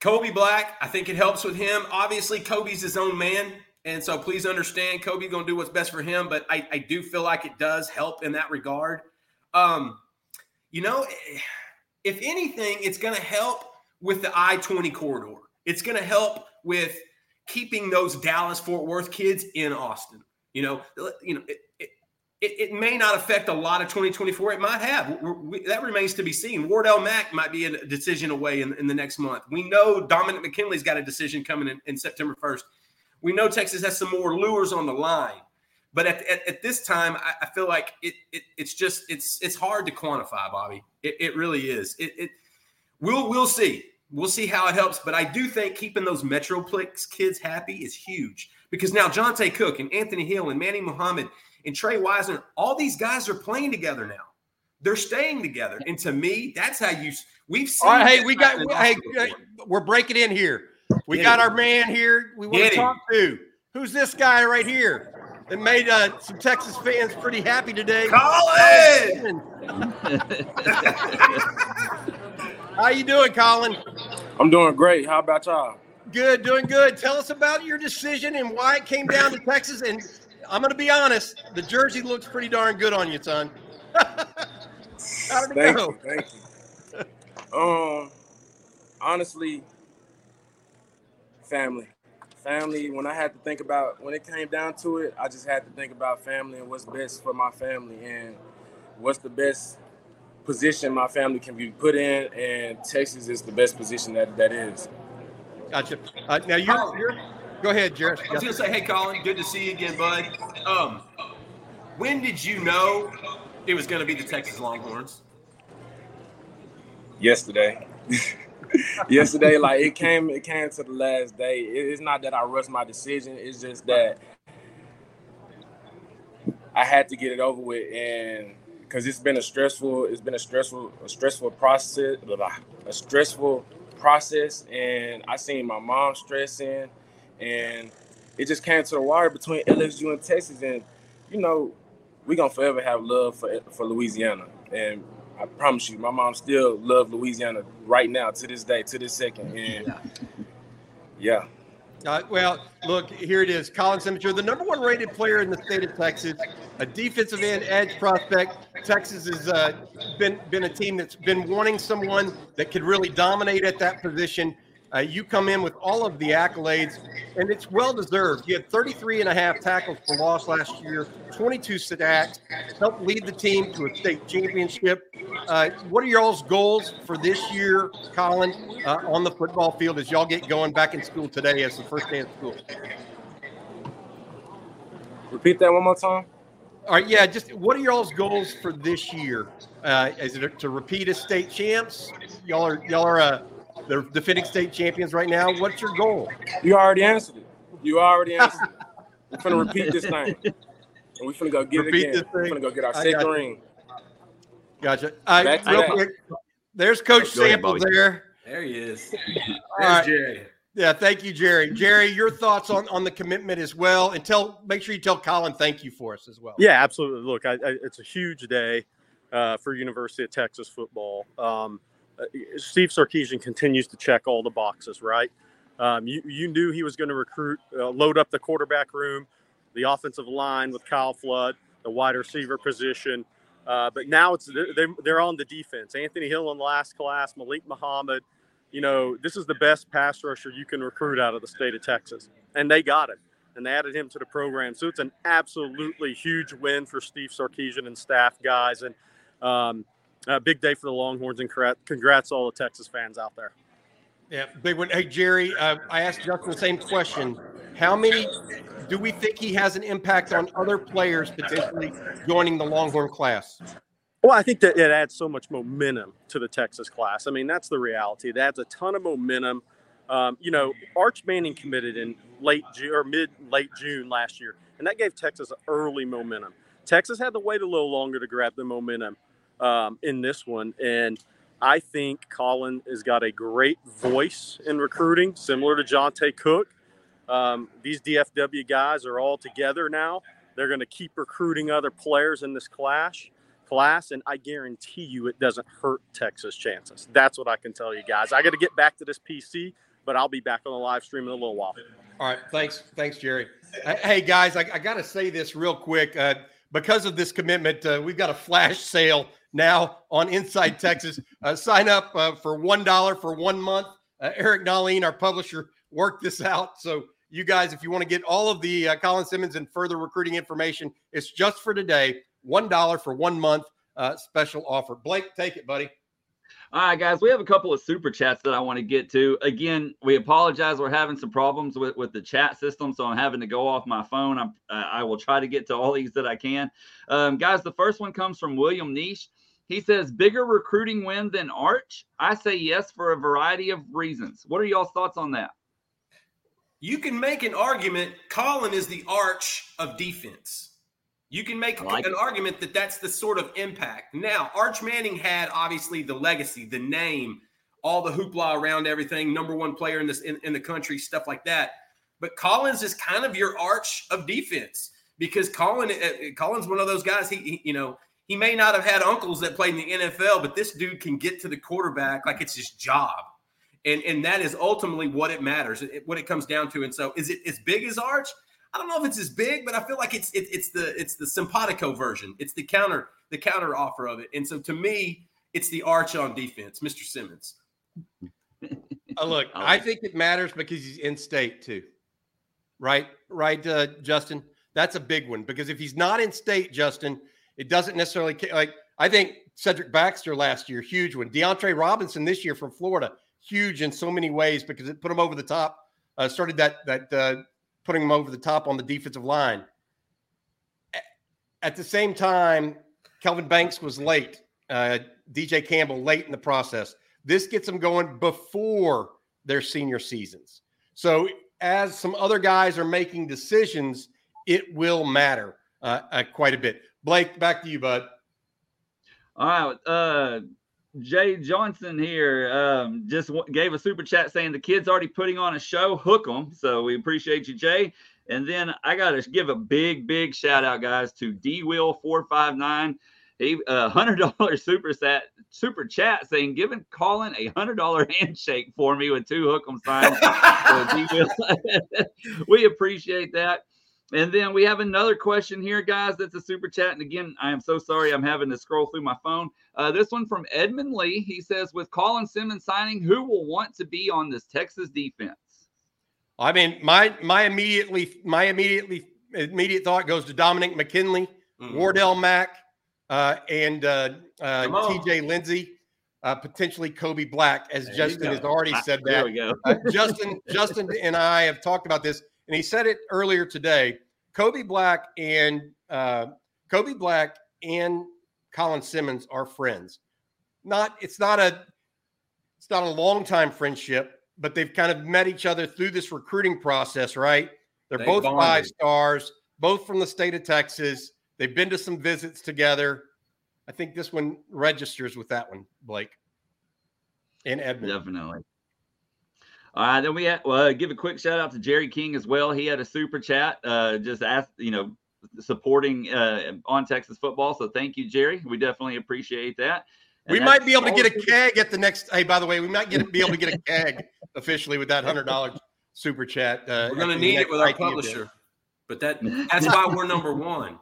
Kobe Black, I think it helps with him. Obviously, Kobe's his own man. And so please understand, Kobe going to do what's best for him, but I, I do feel like it does help in that regard. Um, you know, if anything, it's going to help with the I twenty corridor. It's going to help with keeping those Dallas-Fort Worth kids in Austin. You know, you know, it, it, it may not affect a lot of twenty twenty-four. It might have. We're, we, that remains to be seen. Wardell Mack might be a decision away in, in the next month. We know Dominic McKinley's got a decision coming in, in September first. We know Texas has some more lures on the line, but at at, at this time, I, I feel like it, it it's just it's it's hard to quantify, Bobby. It, it really is. It, it we'll we'll see we'll see how it helps, but I do think keeping those Metroplex kids happy is huge, because now Jonté Cook and Anthony Hill and Manny Muhammad and Trey Wisner, all these guys are playing together now. They're staying together, and to me, that's how you we've seen. All right, hey, we got hey, we're breaking in here. We Get got him. Our man here we want Get to talk him. to. Who's this guy right here that made uh, some Texas fans pretty happy today? Colin! How you doing, Colin? I'm doing great. How about y'all? Good, doing good. Tell us about your decision and why it came down to Texas. And I'm going to be honest, the jersey looks pretty darn good on you, son. How did it go? Thank you, thank you. Um, honestly, Family. Family, when I had to think about, when it came down to it, I just had to think about family and what's best for my family and what's the best position my family can be put in, and Texas is the best position that that is. Gotcha. Uh, now you're, Colin, you're – go ahead, Jared. I was going to say, hey, Colin, good to see you again, bud. Um, when did you know it was going to be the Texas Longhorns? Yesterday. Yesterday, like it came, it came to the last day. It, it's not that I rushed my decision. It's just that I had to get it over with, and because it's been a stressful, it's been a stressful, a stressful process, a stressful process, and I seen my mom stressing, and it just came to the wire between L S U and Texas, and you know, we gonna forever have love for for Louisiana, and I promise you, my mom still loves Louisiana right now, to this day, to this second. And yeah. Uh, well, look, here it is. Colin Simmons, the number one rated player in the state of Texas, a defensive end edge prospect, Texas has uh, been been a team that's been wanting someone that could really dominate at that position. Uh, you come in with all of the accolades, and it's well-deserved. You had thirty-three and a half tackles for loss last year, twenty-two sacks, helped lead the team to a state championship. Uh, what are y'all's goals for this year, Colin, uh, on the football field as y'all get going back in school today as the first day of school? Repeat that one more time. All right, yeah, just what are y'all's goals for this year? Uh, is it to repeat as state champs? Y'all are y'all are uh, the defending state champions right now. What's your goal? You already answered it. You already answered it. We're going to repeat this thing. And we're going to go get repeat it again. We're going to go get our second ring. Gotcha. Uh, real quick, there's Coach Sample there. There he is. There's right. Jerry. Yeah, thank you, Jerry. Jerry, your thoughts on, on the commitment as well, and tell make sure you tell Colin thank you for us as well. Yeah, absolutely. Look, I, I, it's a huge day uh, for University of Texas football. Um, Steve Sarkisian continues to check all the boxes, right? Um, you you knew he was going to recruit, uh, load up the quarterback room, the offensive line with Kyle Flood, the wide receiver position, uh, but now it's they're, they're on the defense. Anthony Hill in the last class, Malik Muhammad. You know, this is the best pass rusher you can recruit out of the state of Texas. And they got him, and they added him to the program. So it's an absolutely huge win for Steve Sarkisian and staff, guys. And um, a big day for the Longhorns, and congrats to all the Texas fans out there. Yeah, big one. Hey, Jerry, uh, I asked Justin the same question. How many do we think he has an impact on other players potentially joining the Longhorn class? Well, I think that it adds so much momentum to the Texas class. I mean, that's the reality. It adds a ton of momentum. Um, you know, Arch Manning committed in late June or mid late June last year, and that gave Texas early momentum. Texas had to wait a little longer to grab the momentum um, in this one, and I think Colin has got a great voice in recruiting, similar to Jonté Cook. Um, these D F W guys are all together now. They're going to keep recruiting other players in this clash. Class, and I guarantee you it doesn't hurt Texas' chances. That's what I can tell you guys. I got to get back to this P C, but I'll be back on the live stream in a little while. All right. Thanks. Thanks, Jerry. Hey, guys, I, I got to say this real quick. Uh, because of this commitment, uh, we've got a flash sale now on Inside Texas. Uh, sign up uh, for one dollar for one month. Uh, Eric Nalin, our publisher, worked this out. So you guys, if you want to get all of the uh, Colin Simmons and further recruiting information, it's just for today. one dollar for one month uh, special offer. Blake, take it, buddy. All right, guys, we have a couple of super chats that I want to get to. Again, we apologize. We're having some problems with, with the chat system, so I'm having to go off my phone. I'm, I will try to get to all these that I can. Um, guys, the first one comes from William Nish. He says, bigger recruiting win than Arch? I say yes for a variety of reasons. What are y'all's thoughts on that? You can make an argument Colin is the Arch of defense. You can make like an it. argument that that's the sort of impact. Now, Arch Manning had obviously the legacy, the name, all the hoopla around everything, number one player in this in, in the country, stuff like that. But Collins is kind of your Arch of defense because Colin uh, Collins, one of those guys. He, he, you know, he may not have had uncles that played in the N F L, but this dude can get to the quarterback like it's his job, and and that is ultimately what it matters, what it comes down to. And so, is it as big as Arch? I don't know if it's as big, but I feel like it's it, it's the it's the simpatico version. It's the counter the counter offer of it. And so to me, it's the Arch on defense, Mister Simmons. uh, look, I think it matters because he's in state too, right? Right, uh, Justin. That's a big one because if he's not in state, Justin, it doesn't necessarily like I think Cedric Baxter last year, huge one. DeAndre Robinson this year from Florida, huge in so many ways because it put him over the top. Uh, started that that. Uh, putting him over the top on the defensive line. At the same time, Kelvin Banks was late. Uh, D J Campbell late in the process. This gets them going before their senior seasons. So as some other guys are making decisions, it will matter uh, uh, quite a bit. Blake, back to you, bud. All right. Uh, Jay Johnson here um, just w- gave a super chat saying the kid's already putting on a show. Hook them. So we appreciate you, Jay. And then I got to give a big, big shout out, guys, to D Will four five nine. He uh, one hundred dollars super sat, super chat saying, giving Colin a one hundred dollars handshake for me with two hook 'em signs. So D Will, we appreciate that. And then we have another question here, guys. That's a super chat. And again, I am so sorry. I'm having to scroll through my phone. Uh, this one from Edmund Lee. He says, with Colin Simmons signing, who will want to be on this Texas defense? I mean, my my immediately my immediately immediate thought goes to Dominic McKinley, mm-hmm. Wardell Mack, uh, and uh, uh, T J Lindsey, uh, potentially Kobe Black, as there Justin has already said I, that. There we go. uh, Justin, Justin, and I have talked about this, and he said it earlier today. Kobe Black and uh, Kobe Black and Colin Simmons are friends. Not it's not a it's not a long-time friendship, but they've kind of met each other through this recruiting process, right? They're they both bonded. Five stars, both from the state of Texas. They've been to some visits together. I think this one registers with that one, Blake. And Edmund. Definitely. All right, then we have, well, give a quick shout out to Jerry King as well. He had a super chat uh, just asked, you know, supporting uh, On Texas Football. So thank you, Jerry. We definitely appreciate that. And we might be able to get a keg at the next. Hey, by the way, we might get be able to get a keg officially with that one hundred dollars super chat. Uh, we're going to need it with our publisher, but that that's why we're number one.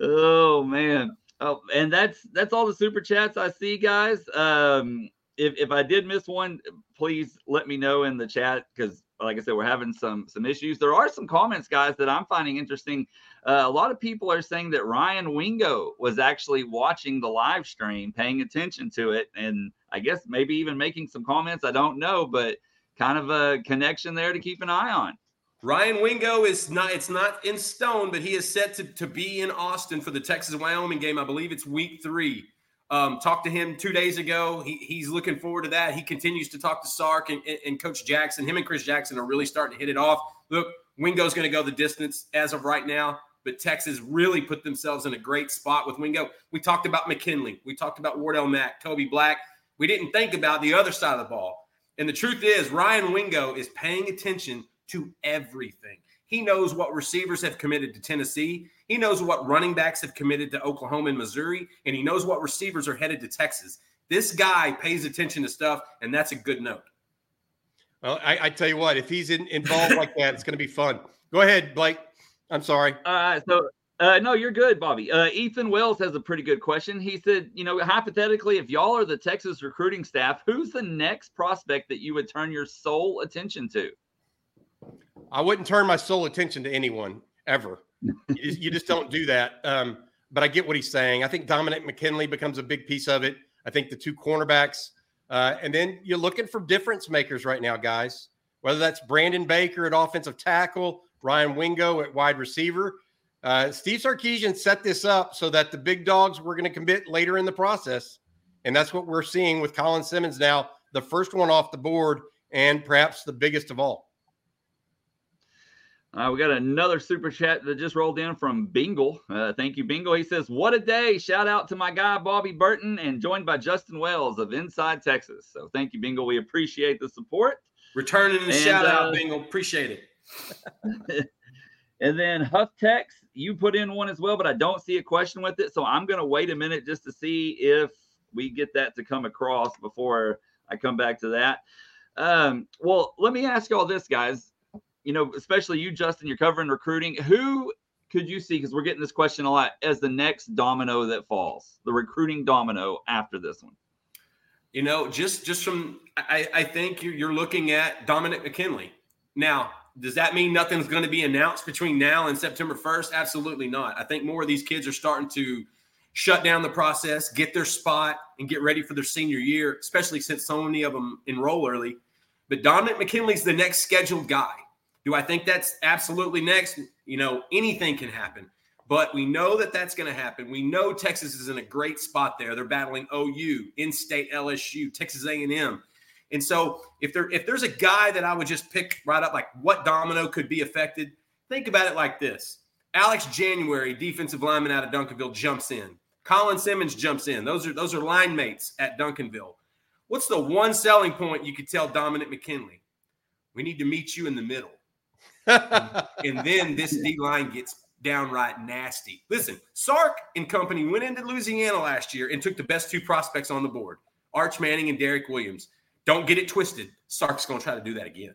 Oh, man. Oh, and that's that's all the super chats I see, guys. Um, if if I did miss one, please let me know in the chat because, like I said, we're having some some issues. There are some comments, guys, that I'm finding interesting. Uh, a lot of people are saying that Ryan Wingo was actually watching the live stream, paying attention to it, and I guess maybe even making some comments. I don't know, but kind of a connection there to keep an eye on. Ryan Wingo is not, it's not in stone, but he is set to, to be in Austin for the Texas-Wyoming game. I believe it's week three. Um, talked to him two days ago. He, he's looking forward to that. He continues to talk to Sark and, and Coach Jackson. Him and Chris Jackson are really starting to hit it off. Look, Wingo's going to go the distance as of right now, but Texas really put themselves in a great spot with Wingo. We talked about McKinley. We talked about Wardell Mack, Kobe Black. We didn't think about the other side of the ball. And the truth is Ryan Wingo is paying attention to everything. He knows what receivers have committed to Tennessee. He knows what running backs have committed to Oklahoma and Missouri, and he knows what receivers are headed to Texas. This guy pays attention to stuff, and that's a good note. Well, I, I tell you what, if he's in, involved like that, it's going to be fun. Go ahead, Blake. I'm sorry. All right, so uh, no, you're good, Bobby. Uh, Ethan Wells has a pretty good question. He said, you know, hypothetically, if y'all are the Texas recruiting staff, who's the next prospect that you would turn your sole attention to? I wouldn't turn my sole attention to anyone ever. You just, you just don't do that. Um, but I get what he's saying. I think Dominic McKinley becomes a big piece of it. I think the two cornerbacks. Uh, and then you're looking for difference makers right now, guys, whether that's Brandon Baker at offensive tackle, Ryan Wingo at wide receiver. Uh, Steve Sarkisian set this up so that the big dogs were going to commit later in the process. And that's what we're seeing with Colin Simmons now, the first one off the board and perhaps the biggest of all. Uh, we got another super chat that just rolled in from Bengal. Uh, thank you, Bengal. He says, what a day. Shout out to my guy, Bobby Burton, and joined by Justin Wells of Inside Texas. So thank you, Bengal. We appreciate the support. Returning the and, shout uh, out, Bengal. Appreciate it. And then Huff Tex, you put in one as well, but I don't see a question with it. So I'm going to wait a minute just to see if we get that to come across before I come back to that. Um, well, let me ask you all this, guys. You know, especially you, Justin, you're covering recruiting. Who could you see, because we're getting this question a lot, as the next domino that falls, the recruiting domino after this one? You know, just just from I, I think you're looking at Dominic McKinley. Now, does that mean nothing's going to be announced between now and September first? Absolutely not. I think more of these kids are starting to shut down the process, get their spot, and get ready for their senior year, especially since so many of them enroll early. But Dominic McKinley's the next scheduled guy. Do I think that's absolutely next? You know, anything can happen. But we know that that's going to happen. We know Texas is in a great spot there. They're battling O U, in-state L S U, Texas A and M. And so if there if there's a guy that I would just pick right up, like what domino could be affected, think about it like this. Alex January, defensive lineman out of Duncanville, jumps in. Colin Simmons jumps in. Those are, those are line mates at Duncanville. What's the one selling point you could tell Dominic McKinley? We need to meet you in the middle. And then this D-line gets downright nasty. Listen, Sark and company went into Louisiana last year and took the best two prospects on the board, Arch Manning and Derek Williams. Don't get it twisted. Sark's going to try to do that again.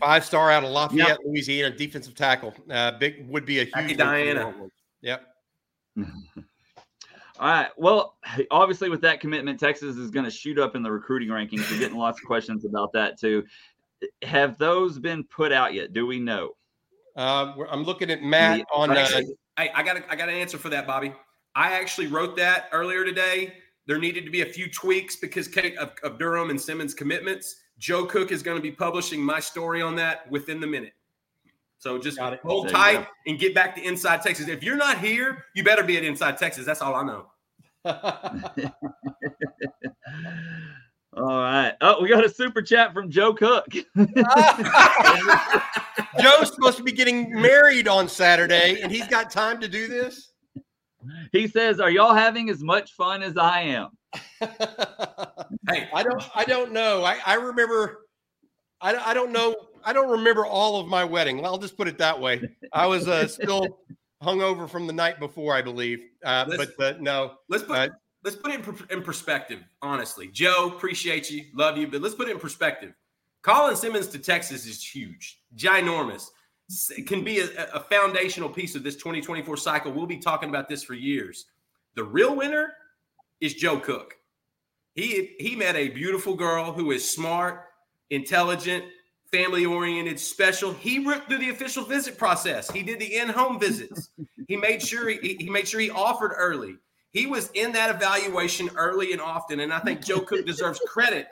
Five-star out of Lafayette, yep. Louisiana, defensive tackle. Uh, big would be a huge. Diana. Yep. All right. Well, obviously, with that commitment, Texas is going to shoot up in the recruiting rankings. We're getting lots of questions about that too. Have those been put out yet? Do we know? Uh, I'm looking at Matt yeah. on. Actually, uh, I, I got. I got an answer for that, Bobby. I actually wrote that earlier today. There needed to be a few tweaks because of, of Durham and Simmons' commitments. Joe Cook is going to be publishing my story on that within the minute. So just hold tight and get back to Inside Texas. If you're not here, you better be at Inside Texas. That's all I know. All right. Oh, we got a super chat from Joe Cook. Joe's supposed to be getting married on Saturday, and he's got time to do this? He says, "Are y'all having as much fun as I am?" Hey, I don't, I don't know. I, I remember, I, I don't know. I don't remember all of my wedding. I'll just put it that way. I was uh, still hungover from the night before, I believe. Uh, but uh, no, let's put uh, let's put it in, per- in perspective. Honestly, Joe, appreciate you, love you, but let's put it in perspective. Colin Simmons to Texas is huge, ginormous. It can be a, a foundational piece of this twenty twenty-four cycle. We'll be talking about this for years. The real winner is Joe Cook. He he met a beautiful girl who is smart, intelligent, family-oriented, special. He ripped through the official visit process. He did the in-home visits. He made sure he, he made sure he offered early. He was in that evaluation early and often, and I think Joe Cook deserves credit.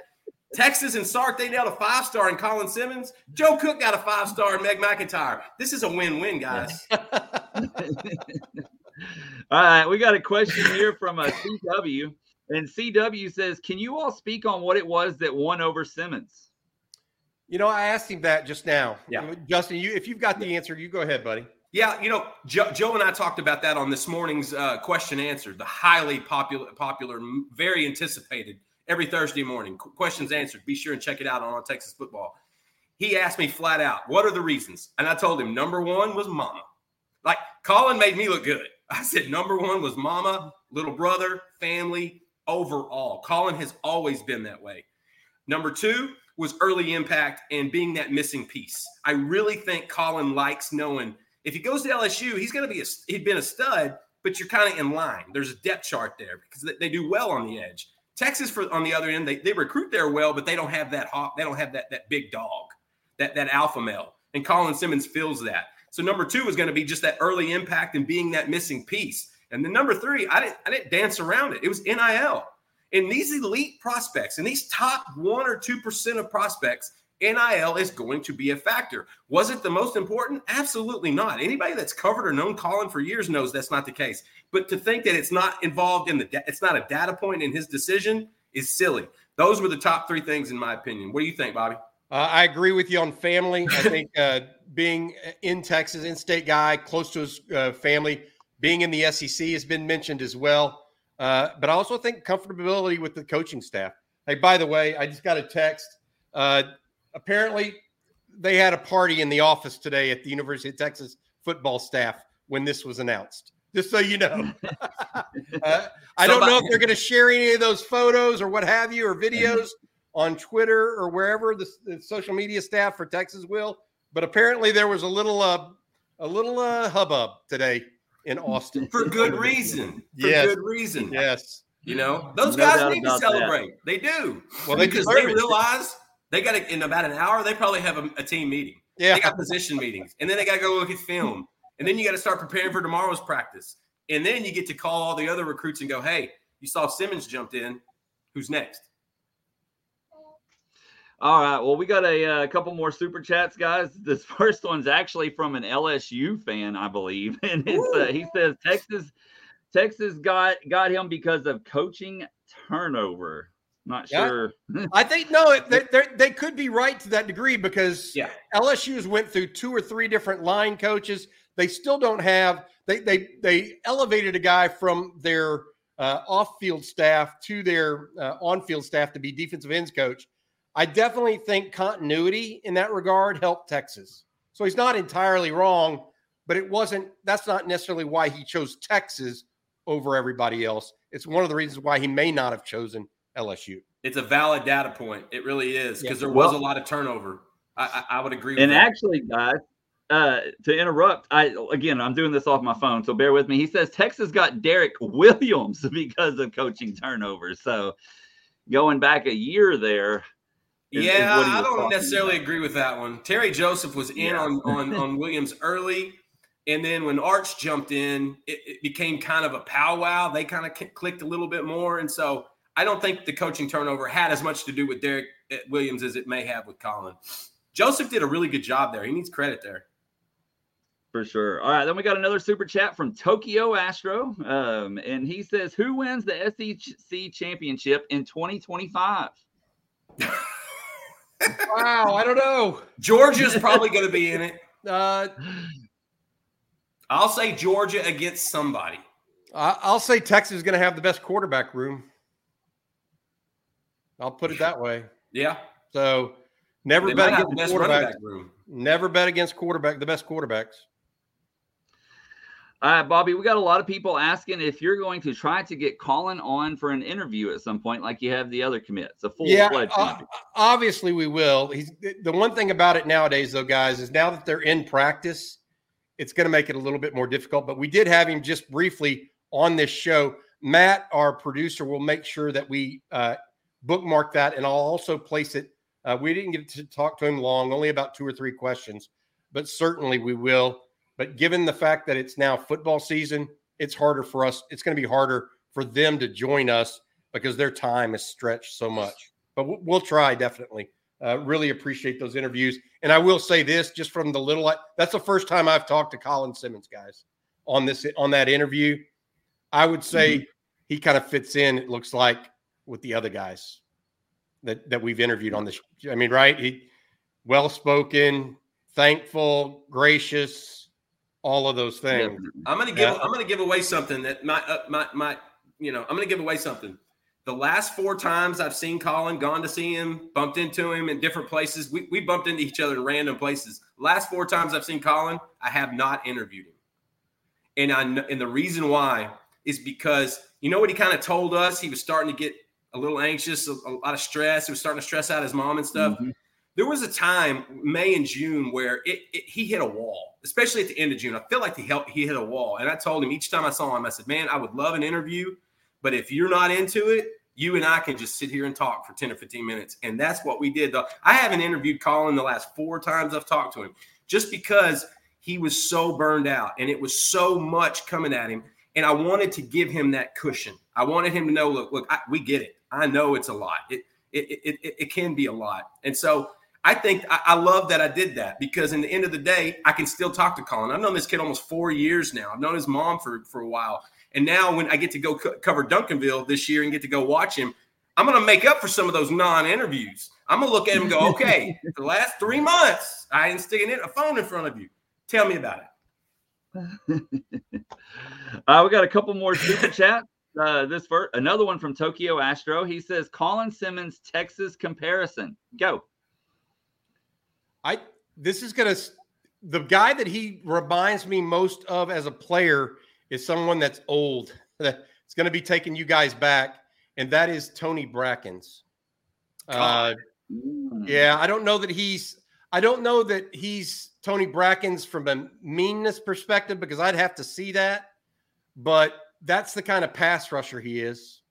Texas and Sark, they nailed a five-star in Colin Simmons. Joe Cook got a five-star in Meg McIntyre. This is a win-win, guys. All right, we got a question here from a C W. And C W says, can you all speak on what it was that won over Simmons? You know, I asked him that just now. Yeah. Justin, you, if you've got the answer, you go ahead, buddy. Yeah, you know, Joe, Joe and I talked about that on this morning's uh, question answered, the highly popular, popular, very anticipated every Thursday morning. Questions answered. Be sure and check it out on On Texas Football. He asked me flat out, what are the reasons? And I told him number one was mama. Like, Colin made me look good. I said number one was mama, little brother, family, overall. Colin has always been that way. Number two was early impact and being that missing piece. I really think Colin likes knowing if he goes to L S U, he's going to be a, he'd been a stud, but you're kind of in line. There's a depth chart there because they do well on the edge. Texas, for, on the other end, they, they recruit there well, but they don't have that hop. They don't have that that big dog, that that alpha male. And Colin Simmons fills that. So number two is going to be just that early impact and being that missing piece. And then number three, I didn't I didn't dance around it. It was N I L. And these elite prospects and these top one or two percent of prospects, N I L is going to be a factor. Was it the most important? Absolutely not. Anybody that's covered or known Colin for years knows that's not the case. But to think that it's not involved in the da- it's not a data point in his decision is silly. Those were the top three things in my opinion. What do you think, Bobby? Uh, I agree with you on family. I think uh, being in Texas, in-state guy, close to his uh, family, being in the S E C has been mentioned as well. Uh, but I also think comfortability with the coaching staff. Hey, by the way, I just got a text. Uh, Apparently, they had a party in the office today at the University of Texas football staff when this was announced, just so you know. uh, I don't know if they're going to share any of those photos or what have you or videos on Twitter or wherever the, the social media staff for Texas will, but apparently there was a little uh, a little uh, hubbub today in Austin. For good reason. For yes. good reason. Yes. You know, those no guys need to celebrate. That. They do. Well, they because they realize – They got to, in about an hour, they probably have a, a team meeting. Yeah. They got position meetings. And then they got to go look at film. And then you got to start preparing for tomorrow's practice. And then you get to call all the other recruits and go, hey, you saw Simmons jumped in. Who's next? All right. Well, we got a, a couple more super chats, guys. This first one's actually from an L S U fan, I believe. And it's, uh, he says Texas Texas got, got him because of coaching turnover. Not yeah. sure. I think, no, they, they could be right to that degree because yeah. L S U has went through two or three different line coaches. They still don't have they, – they, they elevated a guy from their uh, off-field staff to their uh, on-field staff to be defensive ends coach. I definitely think continuity in that regard helped Texas. So he's not entirely wrong, but it wasn't – that's not necessarily why he chose Texas over everybody else. It's one of the reasons why he may not have chosen L S U. It's a valid data point. It really is because yeah. there was well, a lot of turnover. I, I, I would agree with and that. And actually, guys, uh, to interrupt, I again, I'm doing this off my phone, so bear with me. He says Texas got Derek Williams because of coaching turnover. So going back a year there. Is, yeah, is I don't necessarily about. agree with that one. Terry Joseph was in yeah. on, on, on Williams early. And then when Arch jumped in, it, it became kind of a powwow. They kind of clicked a little bit more. And so I don't think the coaching turnover had as much to do with Derek Williams as it may have with Colin. Joseph did a really good job there. He needs credit there. For sure. All right, then we got another super chat from Tokyo Astro, um, and he says, who wins the S E C championship in twenty twenty-five? Wow, I don't know. Georgia's probably going to be in it. Uh, I'll say Georgia against somebody. I'll say Texas is going to have the best quarterback room. I'll put it that way. Yeah. So never they bet against the quarterback. Room. Never bet against quarterback, the best quarterbacks. All right, Bobby, we got a lot of people asking if you're going to try to get Colin on for an interview at some point, like you have the other commits. A full yeah, pledge. Uh, obviously we will. He's, the one thing about it nowadays, though, guys, is now that they're in practice, it's going to make it a little bit more difficult. But we did have him just briefly on this show. Matt, our producer, will make sure that we uh, – bookmark that, and I'll also place it. Uh, we didn't get to talk to him long, only about two or three questions, but certainly we will. But given the fact that it's now football season, it's harder for us. It's going to be harder for them to join us because their time is stretched so much. But we'll, we'll try, definitely. Uh, really appreciate those interviews. And I will say this, just from the little – that's the first time I've talked to Colin Simmons, guys, on this on that interview. I would say mm-hmm. he kind of fits in, it looks like, with the other guys that, that we've interviewed on this. I mean, right. He well-spoken, thankful, gracious, all of those things. Yeah. I'm going to give, yeah. I'm going to give away something that my, uh, my, my, you know, I'm going to give away something. The last four times I've seen Colin, gone to see him, bumped into him in different places. We we bumped into each other in random places. Last four times I've seen Colin, I have not interviewed him. And I, and the reason why is because, you know what he kind of told us? He was starting to get a little anxious, a, a lot of stress. He was starting to stress out his mom and stuff. Mm-hmm. There was a time, May and June, where it, it, he hit a wall, especially at the end of June. I feel like he, helped, he hit a wall. And I told him each time I saw him, I said, man, I would love an interview, but if you're not into it, you and I can just sit here and talk for ten or fifteen minutes. And that's what we did, though. I haven't interviewed Colin the last four times I've talked to him just because he was so burned out and it was so much coming at him. And I wanted to give him that cushion. I wanted him to know, look, look, I, we get it. I know it's a lot. It it it it, it can be a lot. And so I think I, I love that I did that because in the end of the day, I can still talk to Colin. I've known this kid almost four years now. I've known his mom for, for a while. And now when I get to go co- cover Duncanville this year and get to go watch him, I'm going to make up for some of those non-interviews. I'm going to look at him and go, okay, for the last three months, I ain't sticking a phone in front of you. Tell me about it. uh, we got a couple more super chats. Uh, this first, another one from Tokyo Astro. He says, "Colin Simmons, Texas comparison. Go." I this is gonna the guy that he reminds me most of as a player is someone that's old. It's gonna be taking you guys back, and that is Tony Brackens. Uh, oh. Yeah, I don't know that he's. I don't know that he's. Tony Brackens from a meanness perspective, because I'd have to see that, but that's the kind of pass rusher he is.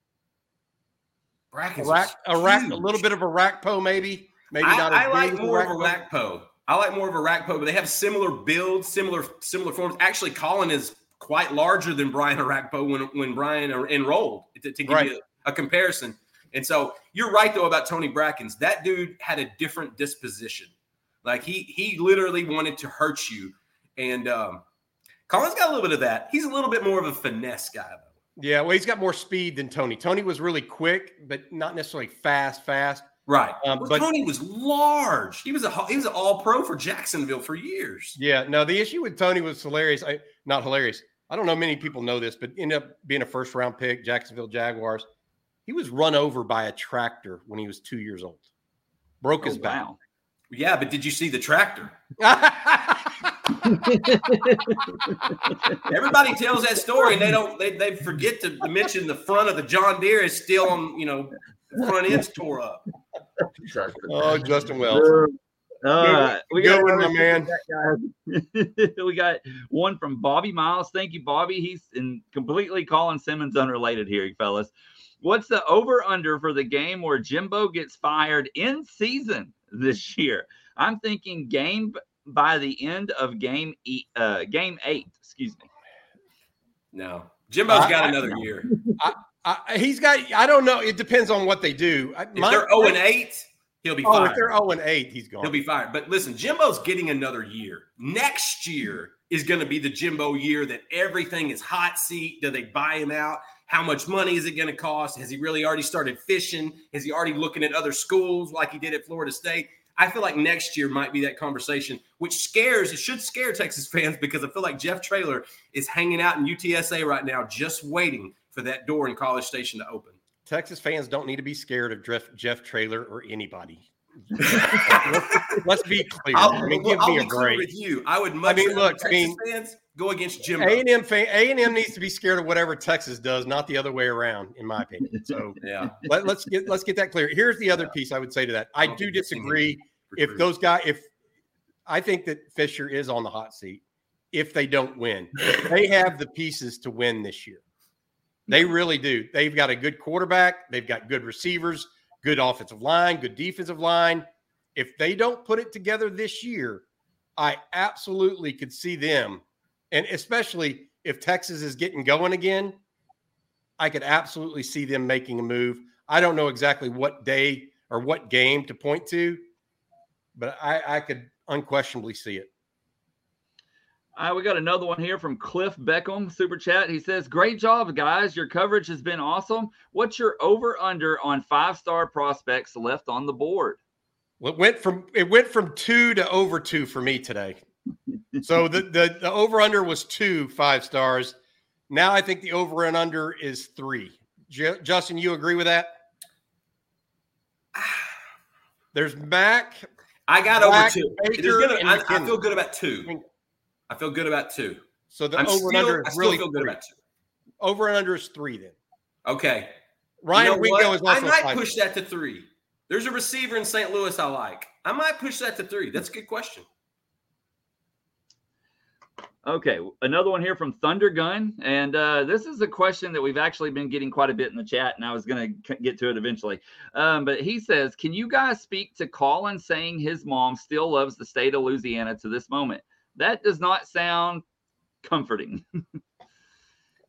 Brackens, a, rack, a, rack, a little bit of a rack po maybe, Maybe I, not I like more of a Rakpo. I like more of a Rakpo, but they have similar builds, similar similar forms. Actually, Colin is quite larger than Brian Arakpo when when Brian enrolled, to, to give right. you a, a comparison. And so you're right, though, about Tony Brackens. That dude had a different disposition. Like, he he literally wanted to hurt you. And um, Colin's got a little bit of that. He's a little bit more of a finesse guy, though. Yeah, well, he's got more speed than Tony. Tony was really quick, but not necessarily fast, fast. Right. Um, well, but Tony was large. He was a he was an all-pro for Jacksonville for years. Yeah. No, the issue with Tony was hilarious. I, not hilarious. I don't know many people know this, but ended up being a first-round pick, Jacksonville Jaguars. He was run over by a tractor when he was two years old. Broke oh, his back. Wow. Yeah, but did you see the tractor? Everybody tells that story. They don't. They they forget to mention the front of the John Deere is still on. You know, the front end's tore up. Oh, Justin Wells. Uh, we got one, my man. We got one from Bobby Miles. Thank you, Bobby. He's in completely Colin Simmons unrelated here, fellas. What's the over-under for the game where Jimbo gets fired in season this year? I'm thinking game by the end of game eight, uh, game eight. Excuse me. No, Jimbo's I, got I, another I, year. I, I, he's got. I don't know. It depends on what they do. I, if my, they're zero and eight, he'll be. Oh, fired. If they're zero and eight, he's gone. He'll be fired. But listen, Jimbo's getting another year. Next year is going to be the Jimbo year that everything is hot seat. Do they buy him out? How much money is it going to cost? Has he really already started fishing? Is he already looking at other schools like he did at Florida State? I feel like next year might be that conversation, which scares, it should scare Texas fans because I feel like Jeff Traylor is hanging out in U T S A right now, just waiting for that door in College Station to open. Texas fans don't need to be scared of Jeff Traylor or anybody. let's, let's be clear. I'll, I mean, look, give I'll me a break. With you. I would much I mean, rather look, Texas I mean, fans go against Jimbo. A and M fan, A and M needs to be scared of whatever Texas does, not the other way around, in my opinion. So yeah, let, let's get let's get that clear. Here's the other yeah. piece I would say to that. I, I do disagree. If those guys, if I think that Fisher is on the hot seat, if they don't win, they have the pieces to win this year. They really do. They've got a good quarterback. They've got good receivers. Good offensive line, good defensive line. If they don't put it together this year, I absolutely could see them. And especially if Texas is getting going again, I could absolutely see them making a move. I don't know exactly what day or what game to point to, but I, I could unquestionably see it. All right, we got another one here from Cliff Beckham, Super Chat. He says, great job, guys. Your coverage has been awesome. What's your over-under on five-star prospects left on the board? Well, it went from it went from two to over two for me today. So the, the, the over-under was two five stars. Now I think the over and under is three. J- Justin, you agree with that? There's Mac. I got Black, over two. Baker, gonna, I, I feel good about two. I feel good about two. So the I'm over still, and under is really feel good about two. Over and under is three then. Okay. Ryan Wingo you know is also I might five push that to three. There's a receiver in Saint Louis I like. I might push that to three. That's a good question. Okay. Another one here from Thunder Gun. And uh, this is a question that we've actually been getting quite a bit in the chat, and I was going to get to it eventually. Um, but he says, can you guys speak to Colin saying his mom still loves the state of Louisiana to this moment? That does not sound comforting.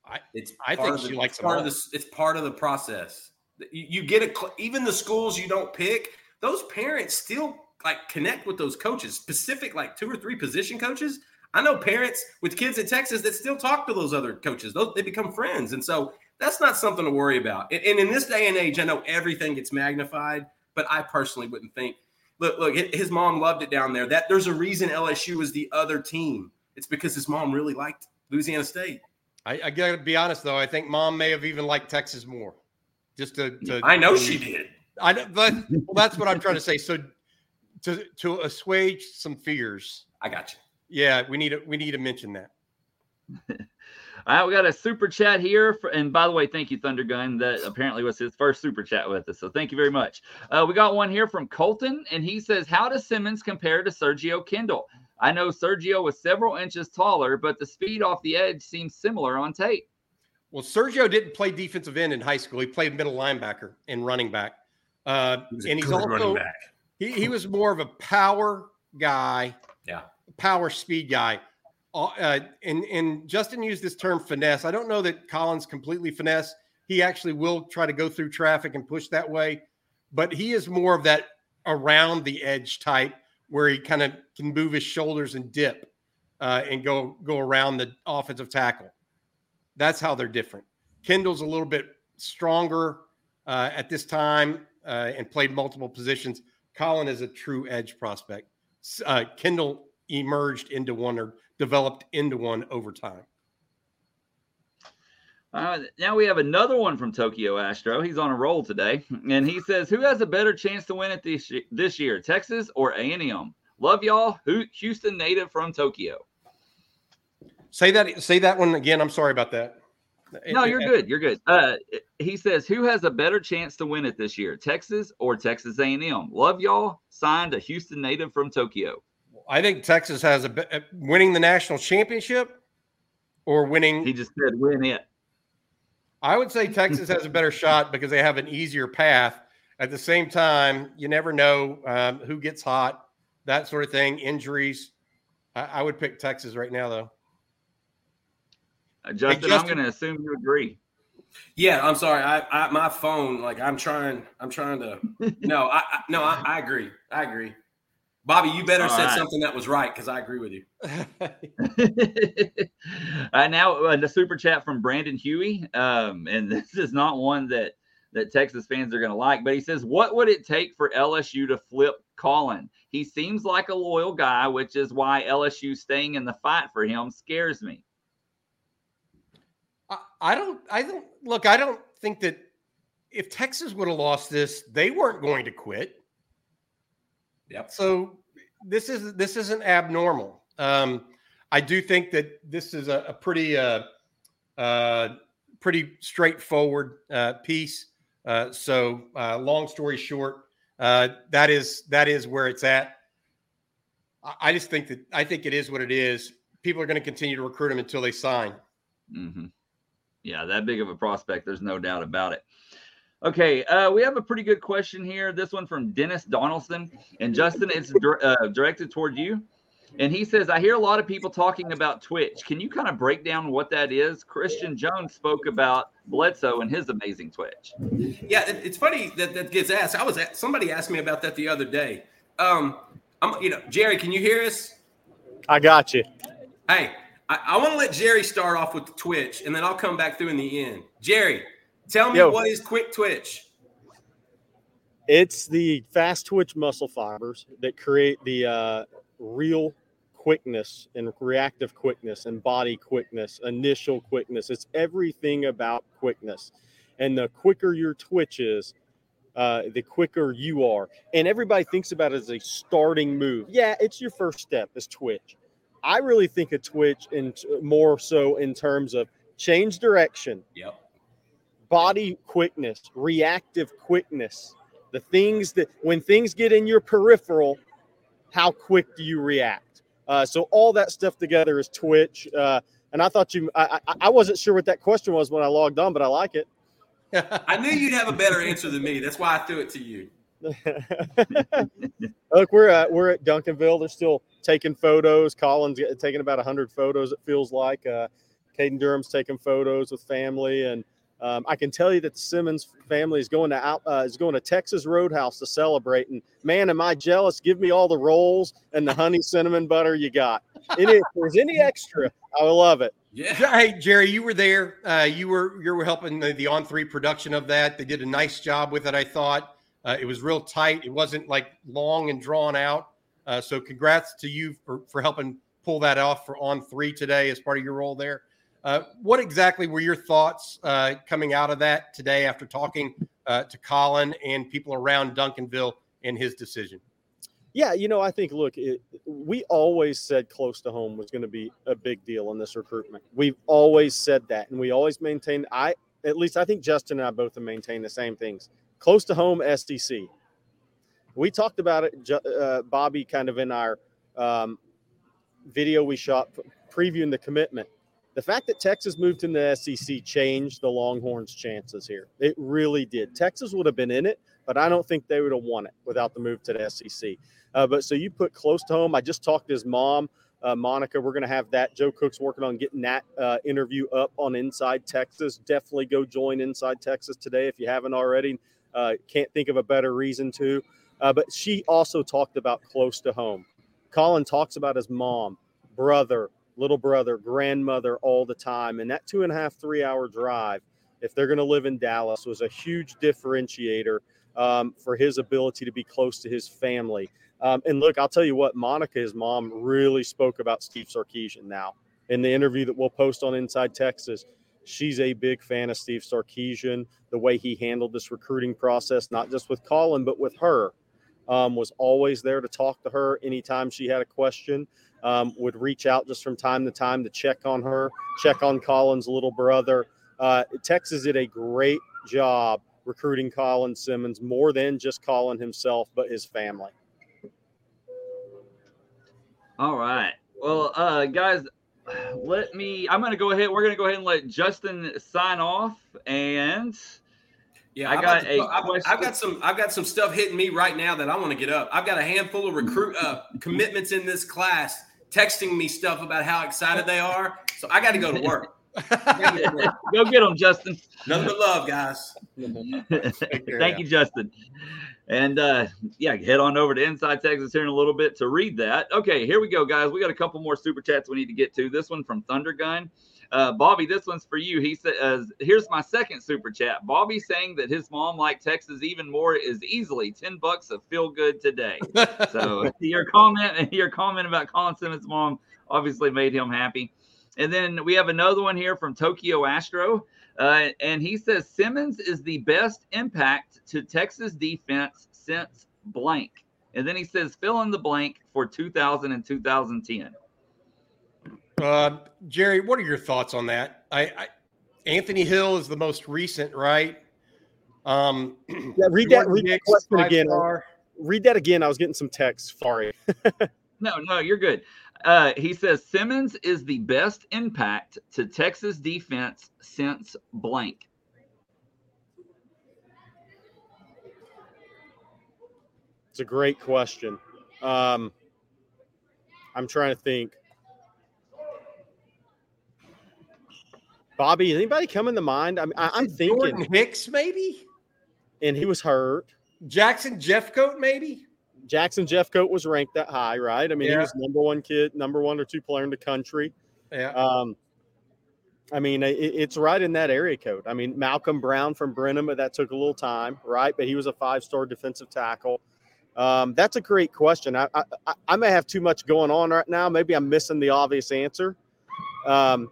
I, it's I think she likes part of this. It's part of the process. You, you get it. Even the schools you don't pick, those parents still like connect with those coaches, specific like two or three position coaches. I know parents with kids in Texas that still talk to those other coaches. Those, they become friends, and so that's not something to worry about. And, and in this day and age, I know everything gets magnified, but I personally wouldn't think. Look, look, his mom loved it down there. That there's a reason L S U is the other team. It's because his mom really liked Louisiana State. I, I gotta be honest though. I think mom may have even liked Texas more. Just to, to I know to, she did. I but well, that's what I'm trying to say. So to to assuage some fears. I got you. Yeah, we need to, we need to mention that. All right, we got a super chat here. For, and by the way, thank you, Thundergun. That apparently was his first super chat with us. So thank you very much. Uh, we got one here from Colton, and he says, how does Simmons compare to Sergio Kendall? I know Sergio was several inches taller, but the speed off the edge seems similar on tape. Well, Sergio didn't play defensive end in high school. He played middle linebacker and running back. Uh, he was and he's also, running back. He he was more of a power guy, yeah, power speed guy. Uh, and, and Justin used this term finesse. I don't know that Colin's completely finesse. He actually will try to go through traffic and push that way, but he is more of that around the edge type where he kind of can move his shoulders and dip uh, and go, go around the offensive tackle. That's how they're different. Kendall's a little bit stronger uh, at this time uh, and played multiple positions. Colin is a true edge prospect. Uh, Kendall emerged into one or developed into one over time. Uh, now we have another one from Tokyo Astro. He's on a roll today. And he says, who has a better chance to win it this, this year, Texas or A and M? Love y'all. Houston native from Tokyo. Say that, say that one again. I'm sorry about that. No, you're good. You're good. Uh, he says, who has a better chance to win it this year, Texas or Texas A and M? Love y'all. Signed, a Houston native from Tokyo. I think Texas has a winning the national championship or winning. He just said win it. I would say Texas has a better shot because they have an easier path. At the same time, you never know um, who gets hot, that sort of thing, injuries. I, I would pick Texas right now, though. Uh, Justin, hey, Justin, I'm going to assume you agree. Yeah, I'm sorry. I, I my phone, like I'm trying, I'm trying to. no, I, I no, I, I agree. I agree. Bobby, you better All said right. something that was right because I agree with you. uh, now, uh, the super chat from Brandon Huey, um, and this is not one that, that Texas fans are going to like, but he says, what would it take for L S U to flip Colin? He seems like a loyal guy, which is why L S U staying in the fight for him scares me. I, I don't – I don't look, I don't think that if Texas would have lost this, they weren't going to quit. Yep. So this is this isn't abnormal. Um, I do think that this is a, a pretty uh, uh, pretty straightforward uh, piece. Uh, so uh, long story short, uh, that is that is where it's at. I, I just think that I think it is what it is. People are going to continue to recruit him until they sign. Mm-hmm. Yeah, that big of a prospect. There's no doubt about it. Okay, uh, we have a pretty good question here. This one from Dennis Donaldson. And Justin, it's dir- uh, directed toward you. And he says, I hear a lot of people talking about Twitch. Can you kind of break down what that is? Christian Jones spoke about Bledsoe and his amazing Twitch. Yeah, it, it's funny that that gets asked. I was at, somebody asked me about that the other day. Um, I'm, you know, Jerry, can you hear us? I got you. Hey, I, I want to let Jerry start off with the Twitch, and then I'll come back through in the end. Jerry. Tell me Yo, what is quick twitch? It's the fast twitch muscle fibers that create the uh, real quickness and reactive quickness and body quickness, initial quickness. It's everything about quickness. And the quicker your twitch is, uh, the quicker you are. And everybody thinks about it as a starting move. Yeah, it's your first step is twitch. I really think of twitch in t- more so in terms of change direction. Yep. Body quickness, reactive quickness, the things that when things get in your peripheral, how quick do you react? Uh, so all that stuff together is twitch. Uh, and I thought you I, – I wasn't sure what that question was when I logged on, but I like it. I knew you'd have a better answer than me. That's why I threw it to you. Look, we're at, we're at Duncanville. They're still taking photos. Colin's taking about one hundred photos, it feels like. Uh, Caden Durham's taking photos with family and – Um, I can tell you that the Simmons family is going to out, uh, is going to Texas Roadhouse to celebrate. And man, am I jealous? Give me all the rolls and the honey cinnamon butter you got. It is, if there's any extra, I will love it. Yeah. Hey, Jerry, you were there. Uh, you were you were helping the, the On three production of that. They did a nice job with it. I thought uh, it was real tight. It wasn't like long and drawn out. Uh, so congrats to you for, for helping pull that off for On three today as part of your role there. Uh, what exactly were your thoughts uh, coming out of that today after talking uh, to Colin and people around Duncanville and his decision? Yeah, you know, I think, look, it, we always said close to home was going to be a big deal in this recruitment. We've always said that, and we always maintained, I, at least I think Justin and I both have maintained the same things. Close to home, S D C. We talked about it, uh, Bobby, kind of in our um, video we shot previewing the commitment. The fact that Texas moved into the S E C changed the Longhorns' chances here. It really did. Texas would have been in it, but I don't think they would have won it without the move to the S E C. Uh, but so you put close to home. I just talked to his mom, uh, Monica. We're going to have that. Joe Cook's working on getting that uh, interview up on Inside Texas. Definitely go join Inside Texas today if you haven't already. Uh, can't think of a better reason to. Uh, but she also talked about close to home. Colin talks about his mom, brother, little brother, grandmother all the time. And that two and a half, three hour drive, if they're going to live in Dallas, was a huge differentiator um, for his ability to be close to his family. Um, and look, I'll tell you what, Monica, his mom, really spoke about Steve Sarkisian now. In the interview that we'll post on Inside Texas, she's a big fan of Steve Sarkisian. The way he handled this recruiting process, not just with Colin, but with her, um, was always there to talk to her anytime she had a question. Um, would reach out just from time to time to check on her, check on Colin's little brother. Uh, Texas did a great job recruiting Colin Simmons, more than just Colin himself, but his family. All right. Well, uh, guys, let me – I'm going to go ahead – we're going to go ahead and let Justin sign off. And yeah, I got a – I've got some I've got some stuff hitting me right now that I want to get up. I've got a handful of recruit uh, commitments in this class texting me stuff about how excited they are. So I got to go to work. Go get them, Justin. Nothing but love, guys. Thank you, Justin. And uh, yeah, head on over to Inside Texas here in a little bit to read that. Okay, here we go, guys. We got a couple more super chats we need to get to. This one from Thundergun. Uh, Bobby, this one's for you. He says, here's my second super chat. Bobby saying that his mom liked Texas even more is easily ten bucks of feel good today. So your comment, your comment about Colin Simmons' mom obviously made him happy. And then we have another one here from Tokyo Astro. Uh, and he says, Simmons is the best impact to Texas defense since blank. And then he says, fill in the blank for two thousand and two thousand ten. Uh, Jerry, what are your thoughts on that? I, I Anthony Hill is the most recent, right? Um, yeah, read that, read that question again. Star. Read that again. I was getting some text. Sorry. No, no, you're good. Uh, he says Simmons is the best impact to Texas defense since blank. It's a great question. Um, I'm trying to think. Bobby, anybody come into mind? I mean, I, I'm thinking Jordan Hicks, maybe, and he was hurt. Jackson Jeffcoat, maybe. Jackson Jeffcoat was ranked that high, right? I mean, yeah. He was number one kid, number one or two player in the country. Yeah. Um, I mean, it, it's right in that area code. I mean, Malcolm Brown from Brenham, but that took a little time, right? But he was a five-star defensive tackle. Um, that's a great question. I, I I may have too much going on right now. Maybe I'm missing the obvious answer. Um,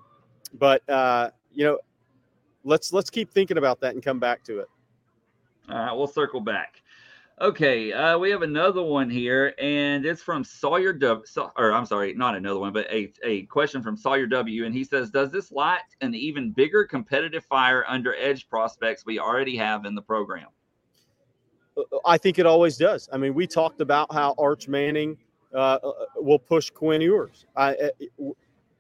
but uh, you know, let's let's keep thinking about that and come back to it. All right, we'll circle back. Okay, uh, we have another one here, and it's from Sawyer W. Or I'm sorry, not another one, but a, a question from Sawyer W. And he says, does this light an even bigger competitive fire under edge prospects we already have in the program? I think it always does. I mean, we talked about how Arch Manning uh, will push Quinn Ewers. I,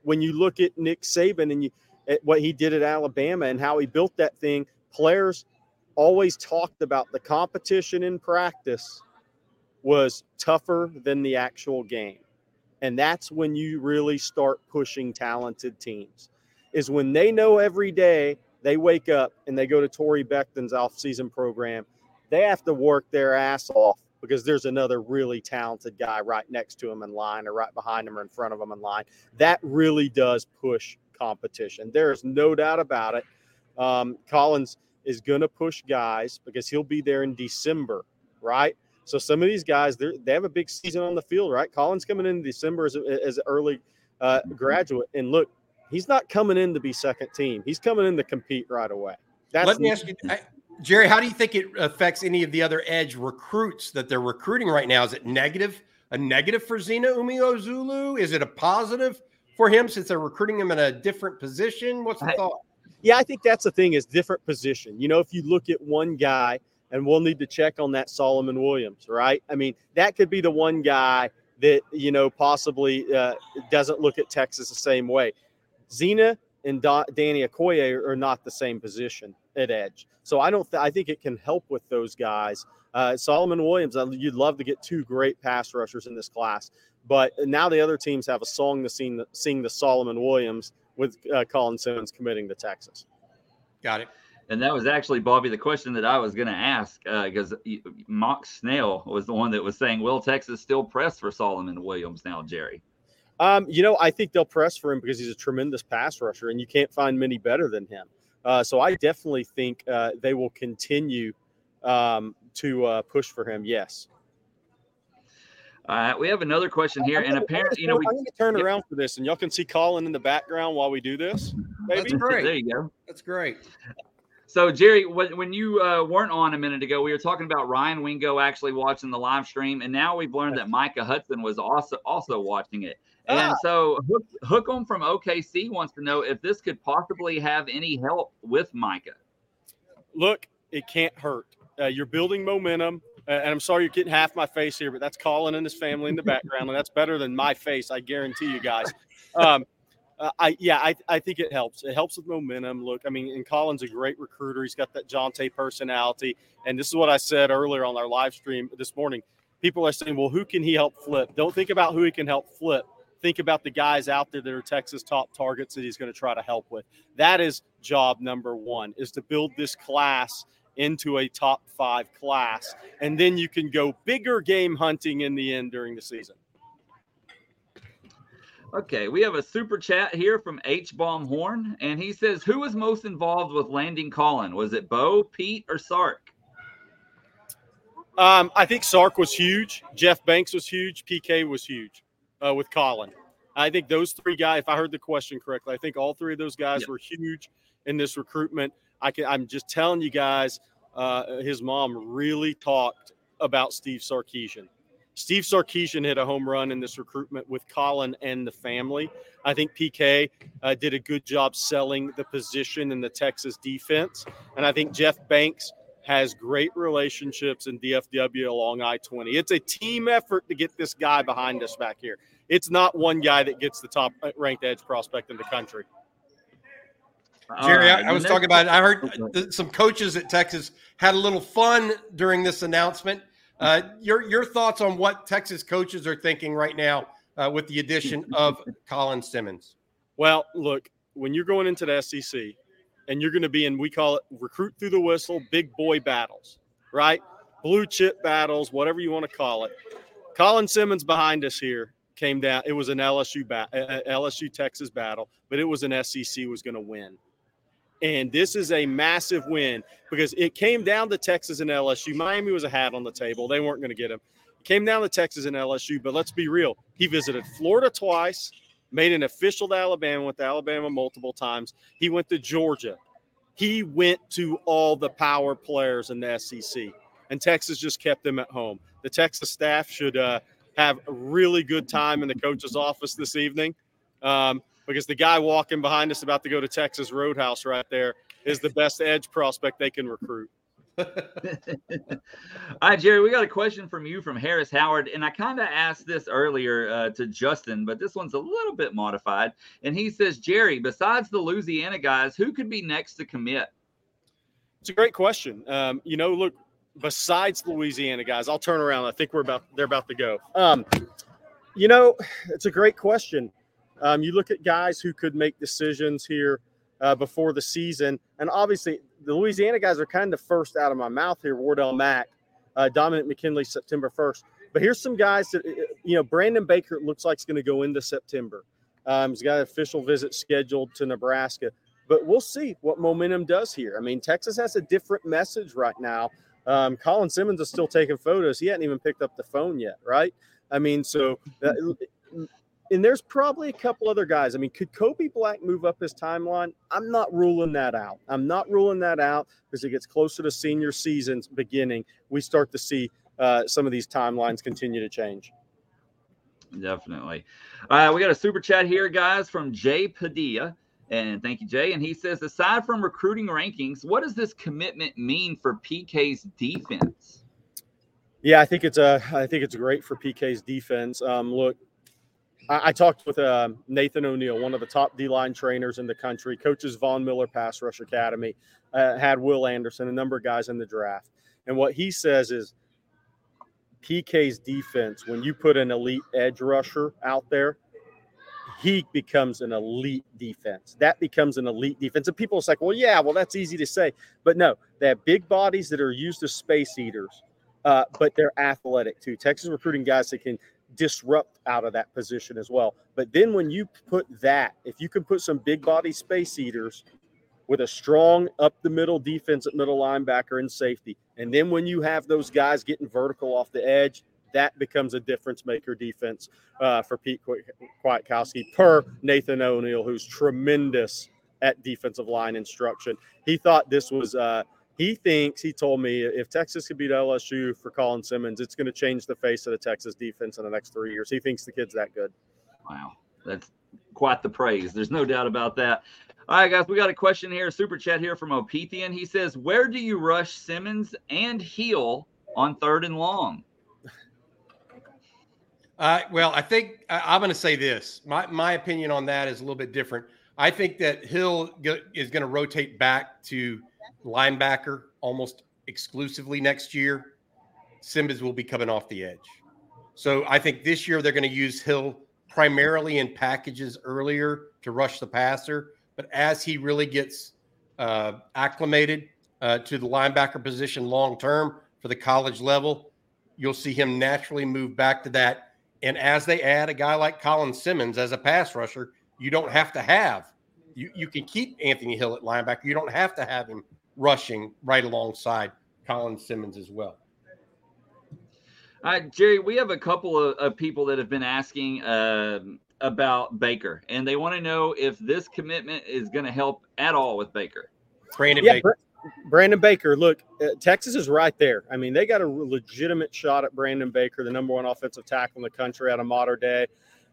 when you look at Nick Saban and you, at what he did at Alabama and how he built that thing, players – always talked about the competition in practice was tougher than the actual game. And that's when you really start pushing talented teams, is when they know every day they wake up and they go to Torrey Beckton's offseason program, they have to work their ass off because there's another really talented guy right next to him in line or right behind him or in front of him in line. That really does push competition. There is no doubt about it. Um, Collins is going to push guys because he'll be there in December, right? So some of these guys, they have a big season on the field, right? Colin's coming in December as, a, as an early uh, graduate. And, look, he's not coming in to be second team. He's coming in to compete right away. That's Let me ask you, I, Jerry, how do you think it affects any of the other edge recruits that they're recruiting right now? Is it negative, a negative for Zena Umeozulu? Is it a positive for him since they're recruiting him in a different position? What's the I, thought? Yeah, I think that's the thing is different position. You know, if you look at one guy, and we'll need to check on that Solomon Williams, right? I mean, that could be the one guy that, you know, possibly uh, doesn't look at Texas the same way. Zena and Do- Danny Okoye are not the same position at edge. So I don't th- – I think it can help with those guys Uh, Solomon Williams, you'd love to get two great pass rushers in this class. But now the other teams have a song to sing the, sing the Solomon Williams with uh, Colin Simmons committing to Texas. Got it. And that was actually, Bobby, the question that I was going to ask, because uh, Mock Snell was the one that was saying, will Texas still press for Solomon Williams now, Jerry? Um, you know, I think they'll press for him because he's a tremendous pass rusher, and you can't find many better than him. Uh, so I definitely think uh, they will continue um, to uh, push for him, yes. All right, we have another question here, and apparently, you know, we need to turn yep. around for this, and y'all can see Colin in the background while we do this. Maybe. That's great. There you go. That's great. So, Jerry, when, when you uh, weren't on a minute ago, we were talking about Ryan Wingo actually watching the live stream, and now we've learned that Micah Hudson was also also watching it. And ah. so, Hook, Hookem from O K C wants to know if this could possibly have any help with Micah. Look, it can't hurt. Uh, you're building momentum. Uh, and I'm sorry you're getting half my face here, but that's Colin and his family in the background, and that's better than my face, I guarantee you guys. Um, uh, I yeah, I, I think it helps. It helps with momentum. Look, I mean, and Colin's a great recruiter. He's got that Jonté personality. And this is what I said earlier on our live stream this morning. People are saying, well, who can he help flip? Don't think about who he can help flip. Think about the guys out there that are Texas top targets that he's going to try to help with. That is job number one, is to build this class into a top five class, and then you can go bigger game hunting in the end during the season. Okay, we have a super chat here from H Bomb Horn, and he says, who was most involved with landing Colin? Was it Bo, Pete, or Sark? Um, I think Sark was huge. Jeff Banks was huge. P K was huge uh, with Colin. I think those three guys, if I heard the question correctly, I think all three of those guys yep. were huge in this recruitment. I can, I'm just telling you guys, uh, his mom really talked about Steve Sarkisian. Steve Sarkisian hit a home run in this recruitment with Colin and the family. I think P K uh, did a good job selling the position in the Texas defense. And I think Jeff Banks has great relationships in D F W along I twenty. It's a team effort to get this guy behind us back here. It's not one guy that gets the top-ranked edge prospect in the country. Jerry, right. I, I was talking about it. I heard th- some coaches at Texas had a little fun during this announcement. Uh, your your thoughts on what Texas coaches are thinking right now uh, with the addition of Colin Simmons? Well, look, when you're going into the S E C and you're going to be in, we call it recruit through the whistle, big boy battles, right? Blue chip battles, whatever you want to call it. Colin Simmons behind us here came down. It was an L S U ba- L S U Texas battle, but it was an S E C was going to win. And this is a massive win because it came down to Texas and L S U. Miami was a hat on the table. They weren't going to get him. It came down to Texas and L S U, but let's be real. He visited Florida twice, made an official to Alabama, went to Alabama multiple times. He went to Georgia. He went to all the power players in the S E C, and Texas just kept him at home. The Texas staff should uh, have a really good time in the coach's office this evening. Um Because the guy walking behind us about to go to Texas Roadhouse right there is the best edge prospect they can recruit. All right, Jerry, we got a question from you from Harris Howard. And I kind of asked this earlier uh, to Justin, but this one's a little bit modified. And he says, Jerry, besides the Louisiana guys, who could be next to commit? It's a great question. Um, you know, look, besides Louisiana guys, I'll turn around. I think we're about they're about to go. Um, you know, it's a great question. Um, you look at guys who could make decisions here uh, before the season. And obviously, the Louisiana guys are kind of first out of my mouth here. Wardell Mack, uh, Dominic McKinley, September first. But here's some guys that, you know, Brandon Baker looks like he's going to go into September. Um, he's got an official visit scheduled to Nebraska. But we'll see what momentum does here. I mean, Texas has a different message right now. Um, Colin Simmons is still taking photos. He hadn't even picked up the phone yet, right? I mean, so uh, – And there's probably a couple other guys. I mean, could Kobe Black move up his timeline? I'm not ruling that out. I'm not ruling that out because it gets closer to senior season's beginning. We start to see uh, some of these timelines continue to change. Definitely. All right, we got a super chat here, guys, from Jay Padilla. And thank you, Jay. And he says, aside from recruiting rankings, what does this commitment mean for P K's defense? Yeah, I think it's a, I think it's great for P K's defense. Um, look, I talked with uh, Nathan O'Neill, one of the top D-line trainers in the country, coaches Von Miller Pass Rush Academy, uh, had Will Anderson, a number of guys in the draft. And what he says is P K's defense, when you put an elite edge rusher out there, he becomes an elite defense. That becomes an elite defense. And people are like, well, yeah, well, that's easy to say. But no, they have big bodies that are used as space eaters, uh, but they're athletic too. Texas recruiting guys that can disrupt out of that position as well. But then when you put that, if you can put some big body space eaters with a strong up the middle defense at middle linebacker and safety, and then when you have those guys getting vertical off the edge, that becomes a difference maker defense uh, for Pete Kwiatkowski per Nathan O'Neal, who's tremendous at defensive line instruction. He thought this was uh, – he thinks, he told me, if Texas could beat L S U for Colin Simmons, it's going to change the face of the Texas defense in the next three years. He thinks the kid's that good. Wow. That's quite the praise. There's no doubt about that. All right, guys, we got a question here, super chat here from Opethian. He says, where do you rush Simmons and Hill on third and long? Uh, well, I think I, I'm going to say this. My my opinion on that is a little bit different. I think that Hill go, is going to rotate back to linebacker almost exclusively next year. Simmons will be coming off the edge. So I think this year they're going to use Hill primarily in packages earlier to rush the passer. But as he really gets uh, acclimated uh, to the linebacker position long-term for the college level, you'll see him naturally move back to that. And as they add a guy like Colin Simmons as a pass rusher, you don't have to have you, – you can keep Anthony Hill at linebacker. You don't have to have him rushing right alongside Colin Simmons as well. All right, Jerry, we have a couple of, of people that have been asking uh, about Baker, and they want to know if this commitment is going to help at all with Baker. Brandon yeah, Baker. Brandon Baker, look, Texas is right there. I mean, they got a legitimate shot at Brandon Baker, the number one offensive tackle in the country out of modern day.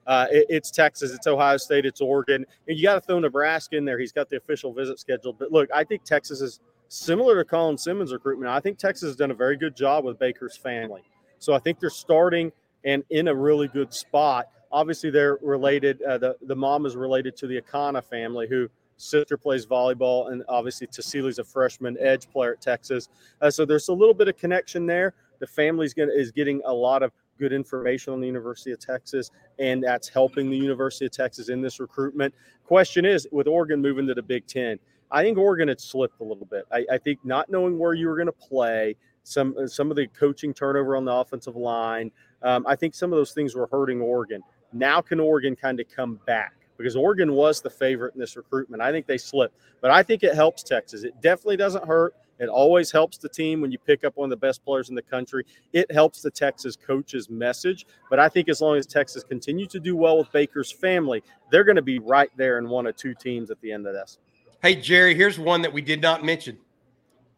Uh, it, it's Texas, it's Ohio State, it's Oregon. And you got to throw Nebraska in there. He's got the official visit scheduled. But, look, I think Texas is similar to Colin Simmons' recruitment. I think Texas has done a very good job with Baker's family. So I think they're starting and in a really good spot. Obviously, they're related. Uh, the, the mom is related to the Akana family, who – sister plays volleyball, and obviously Tasili's a freshman edge player at Texas. Uh, so there's a little bit of connection there. The family's gonna is getting a lot of good information on the University of Texas, and that's helping the University of Texas in this recruitment. Question is, with Oregon moving to the Big Ten, I think Oregon had slipped a little bit. I, I think not knowing where you were going to play, some some of the coaching turnover on the offensive line, um, I think some of those things were hurting Oregon. Now can Oregon kind of come back? Because Oregon was the favorite in this recruitment. I think they slipped. But I think it helps Texas. It definitely doesn't hurt. It always helps the team when you pick up one of the best players in the country. It helps the Texas coach's message. But I think as long as Texas continues to do well with Baker's family, they're going to be right there in one of two teams at the end of this. Hey, Jerry, here's one that we did not mention.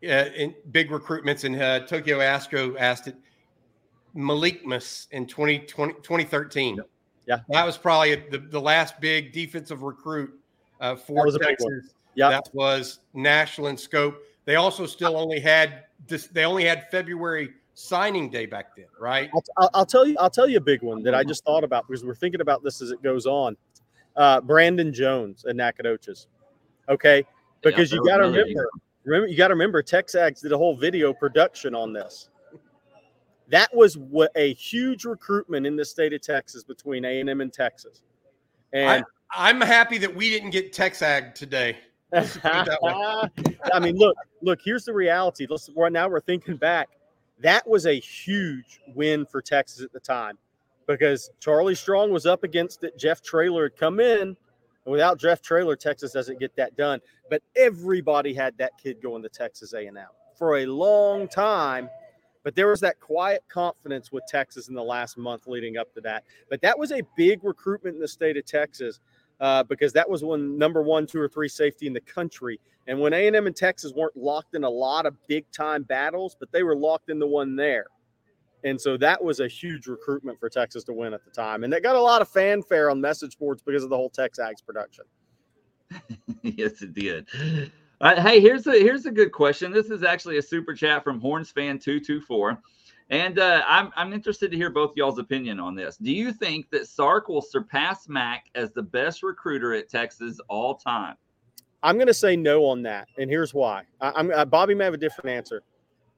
Uh, in big recruitments, and uh, Tokyo Astro asked it. Malik Moss in twenty thirteen. Yep. Yeah, that was probably the, the last big defensive recruit uh, for Texas. Yeah, that was national in scope. They also still only had this, they only had February signing day back then, right? I'll, I'll tell you, I'll tell you a big one that I just thought about because we're thinking about this as it goes on. Uh, Brandon Jones at Nacogdoches, okay? Because yeah, you got to remember, remember, you got to remember, Texags did a whole video production on this. That was what a huge recruitment in the state of Texas between A and M and Texas. And I, I'm happy that we didn't get Texag today. I mean, look, look, here's the reality. Let's, right now we're thinking back. That was a huge win for Texas at the time because Charlie Strong was up against it. Jeff Traylor had come in. And without Jeff Traylor, Texas doesn't get that done. But everybody had that kid going to Texas A and M for a long time. But there was that quiet confidence with Texas in the last month leading up to that. But that was a big recruitment in the state of Texas uh, because that was when number one, two, or three safety in the country. And when A and M and Texas weren't locked in a lot of big-time battles, but they were locked into one there. And so that was a huge recruitment for Texas to win at the time. And that got a lot of fanfare on message boards because of the whole Texags production. Yes, it did. Uh, hey, here's a here's a good question. This is actually a super chat from Horns Fan two two four, and uh, I'm I'm interested to hear both y'all's opinion on this. Do you think that Sark will surpass Mack as the best recruiter at Texas all time? I'm going to say no on that, and here's why. I, I'm I, Bobby may have a different answer.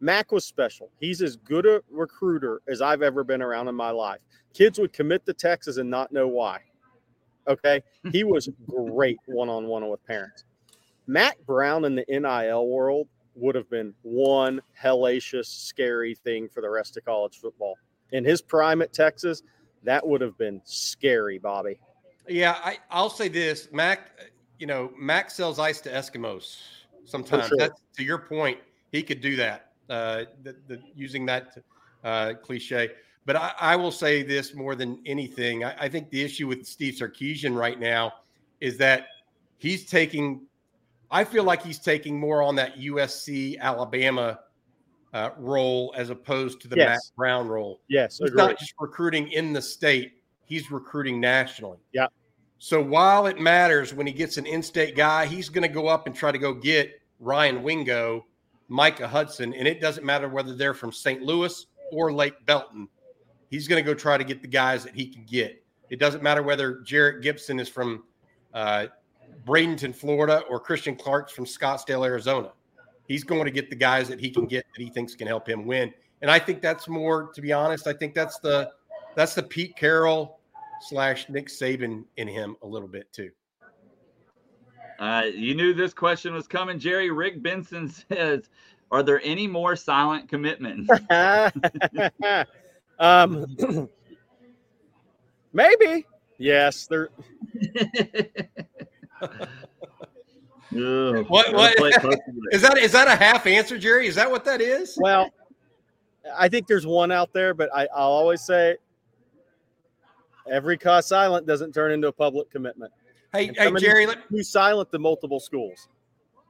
Mack was special. He's as good a recruiter as I've ever been around in my life. Kids would commit to Texas and not know why. Okay? He was great one-on-one with parents. Matt Brown in the N I L world would have been one hellacious, scary thing for the rest of college football. In his prime at Texas, that would have been scary, Bobby. Yeah, I, I'll say this. Mac, you know, Mac sells ice to Eskimos sometimes. Sure. That's, to your point, he could do that, uh, the, the, using that uh, cliche. But I, I will say this more than anything. I, I think the issue with Steve Sarkisian right now is that he's taking – I feel like he's taking more on that U S C Alabama uh, role as opposed to the yes. Matt Brown role. Yes, he's not just recruiting in the state; he's recruiting nationally. Yeah. So while it matters when he gets an in-state guy, he's going to go up and try to go get Ryan Wingo, Micah Hudson, and it doesn't matter whether they're from Saint Louis or Lake Belton. He's going to go try to get the guys that he can get. It doesn't matter whether Jarrett Gibson is from Uh, Bradenton, Florida, or Christian Clark's from Scottsdale, Arizona. He's going to get the guys that he can get that he thinks can help him win. And I think that's more, to be honest, I think that's the that's the Pete Carroll slash Nick Saban in him a little bit too. Uh, you knew this question was coming, Jerry. Rick Benson says, "Are there any more silent commitments?" um, maybe. Yes, there. Ugh, what, what? is that is that a half answer, Jerry? Is that what that is? Well, I think there's one out there, but I, I'll always say every cause silent doesn't turn into a public commitment. Hey, hey Jerry, let me silent the multiple schools.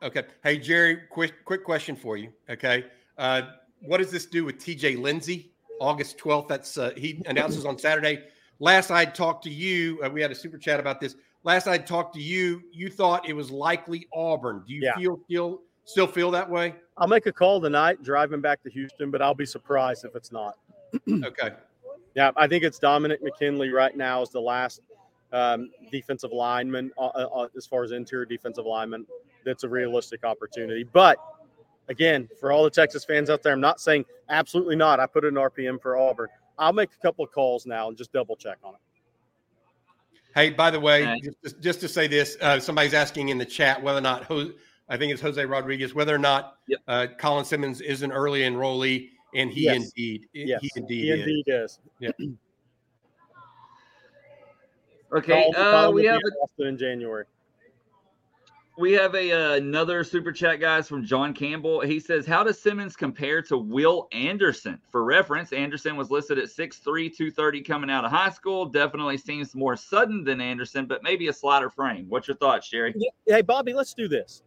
Okay. Hey, Jerry, quick quick question for you. Okay. Uh, what does this do with T J Lindsey? August twelfth. That's uh, he announces on Saturday. Last I talked to you, uh, we had a super chat about this. Last I talked to you, you thought it was likely Auburn. Do you yeah. feel, feel still feel that way? I'll make a call tonight driving back to Houston, but I'll be surprised if it's not. Okay. Yeah, I think it's Dominic McKinley right now is the last um, defensive lineman, uh, uh, as far as interior defensive lineman, that's a realistic opportunity. But, again, for all the Texas fans out there, I'm not saying absolutely not. I put an R P M for Auburn. I'll make a couple of calls now and just double-check on it. Hey, by the way, right. just, just to say this, uh, somebody's asking in the chat whether or not, Jose, I think it's Jose Rodriguez, whether or not yep. uh, Colin Simmons is an early enrollee, and he yes. indeed yes. he indeed he is. Indeed is. Yeah. Okay, uh, we have a, in January. We have a uh, another super chat, guys, from John Campbell. He says, "How does Simmons compare to Will Anderson? For reference, Anderson was listed at six three, two thirty coming out of high school. Definitely seems more sudden than Anderson, but maybe a slighter frame." What's your thoughts, Jerry? Hey, Bobby, let's do this.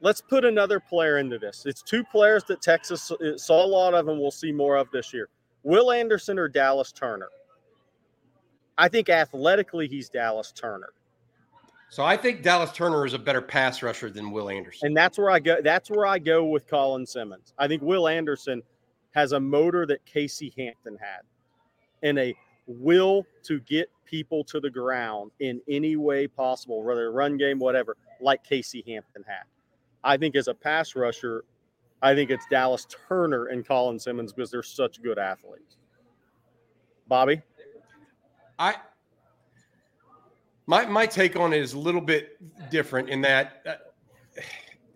Let's put another player into this. It's two players that Texas saw a lot of and we'll see more of this year. Will Anderson or Dallas Turner? I think athletically he's Dallas Turner. So I think Dallas Turner is a better pass rusher than Will Anderson. And that's where I go that's where I go with Colin Simmons. I think Will Anderson has a motor that Casey Hampton had and a will to get people to the ground in any way possible, whether run game, whatever, like Casey Hampton had. I think as a pass rusher, I think it's Dallas Turner and Colin Simmons because they're such good athletes. Bobby? I My my take on it is a little bit different in that uh,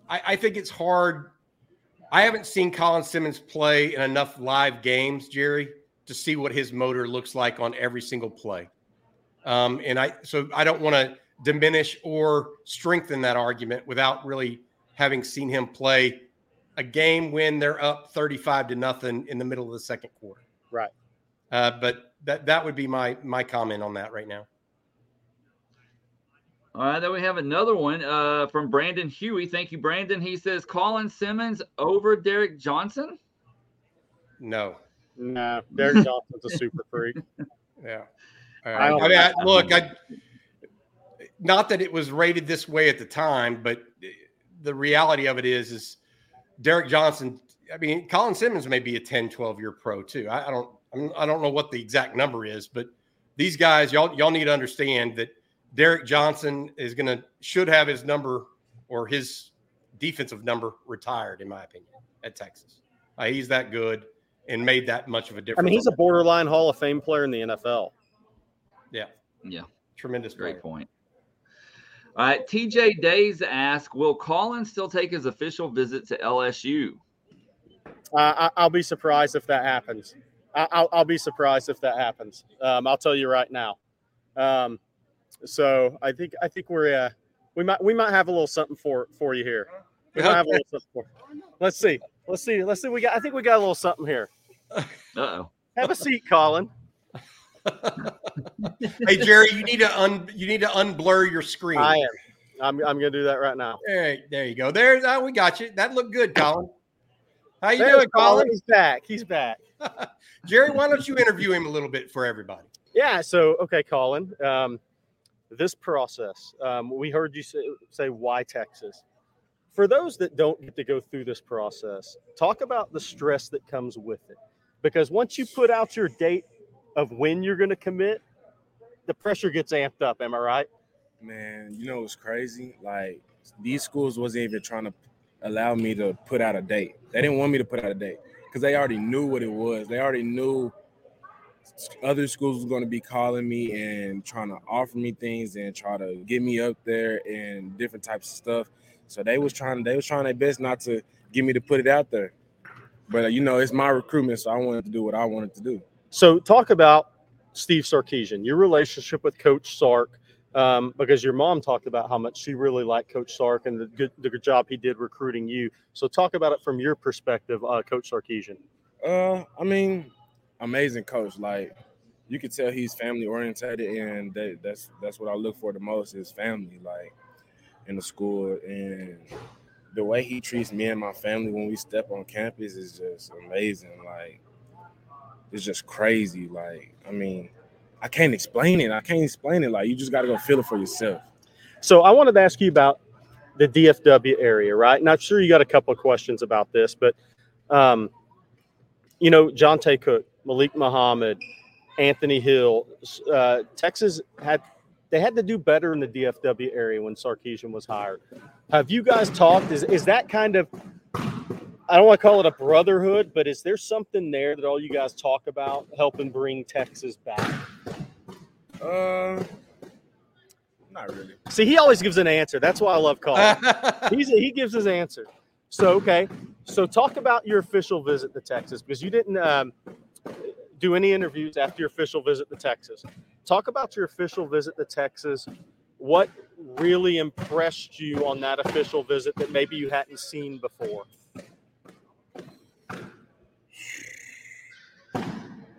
I, I think it's hard. I haven't seen Colin Simmons play in enough live games, Jerry, to see what his motor looks like on every single play. Um, and I so I don't want to diminish or strengthen that argument without really having seen him play a game when they're up thirty-five to nothing in the middle of the second quarter. Right. Uh, but that that would be my my comment on that right now. All right, then we have another one uh, from Brandon Huey. Thank you, Brandon. He says, Colin Simmons over Derek Johnson? No. No, Derek Johnson's a super freak. Yeah. All right. I, I mean, I, look, I, not that it was rated this way at the time, but the reality of it is, is Derek Johnson, I mean, Colin Simmons may be a ten, twelve-year pro too. I, I don't I don't know what the exact number is, but these guys, y'all y'all need to understand that Derek Johnson is going to should have his number or his defensive number retired, in my opinion, at Texas. Uh, he's that good and made that much of a difference. I mean, he's a borderline Hall of Fame player in the N F L. Yeah. Yeah. Tremendous player. Great point. All right. T J Days asks, will Colin still take his official visit to L S U? Uh, I'll be surprised if that happens. I'll, I'll be surprised if that happens. Um, I'll tell you right now. Um, so I think I think we're uh, we might we might have a little something for for you here. We might have a little something for you. Let's see. Let's see. Let's see. We got. I think we got a little something here. Uh oh. Have a seat, Colin. Hey Jerry, you need to un you need to unblur your screen. I am. I'm I'm gonna do that right now. There, there you go. There, that, we got you. That looked good, Colin. How you There's doing, Colin? He's back. He's back. Jerry, why don't you interview him a little bit for everybody? Yeah. So, okay, Colin. Um, this process, um, we heard you say, say why Texas. For those that don't get to go through this process, talk about the stress that comes with it, because once you put out your date of when you're going to commit, the pressure gets amped up. Am I right? Man, you know, it's crazy. Like, these schools wasn't even trying to allow me to put out a date. They didn't want me to put out a date because they already knew what it was. They already knew other schools was going to be calling me and trying to offer me things and try to get me up there and different types of stuff. So they was trying, they was trying their best not to get me to put it out there. But, you know, it's my recruitment, so I wanted to do what I wanted to do. So talk about Steve Sarkisian, your relationship with Coach Sark, um, because your mom talked about how much she really liked Coach Sark and the good, the good job he did recruiting you. So talk about it from your perspective, uh, Coach Sarkisian. Uh, I mean, amazing coach. Like, you could tell he's family oriented, and that, that's that's what I look for the most is family, like, in the school. And the way he treats me and my family when we step on campus is just amazing. Like, it's just crazy. Like, I mean, I can't explain it. I can't explain it. Like, you just got to go feel it for yourself. So I wanted to ask you about the D F W area, right? And I'm sure you got a couple of questions about this, but, um, you know, Jonté Cook, Malik Muhammad, Anthony Hill, uh, Texas had – they had to do better in the D F W area when Sarkisian was hired. Have you guys talked? Is, is that kind of – I don't want to call it a brotherhood, but is there something there that all you guys talk about helping bring Texas back? Uh, not really. See, he always gives an answer. That's why I love Colin. He's a, he gives his answer. So, okay. So talk about your official visit to Texas, because you didn't um, do any interviews after your official visit to Texas. Talk about your official visit to Texas. What really impressed you on that official visit that maybe you hadn't seen before?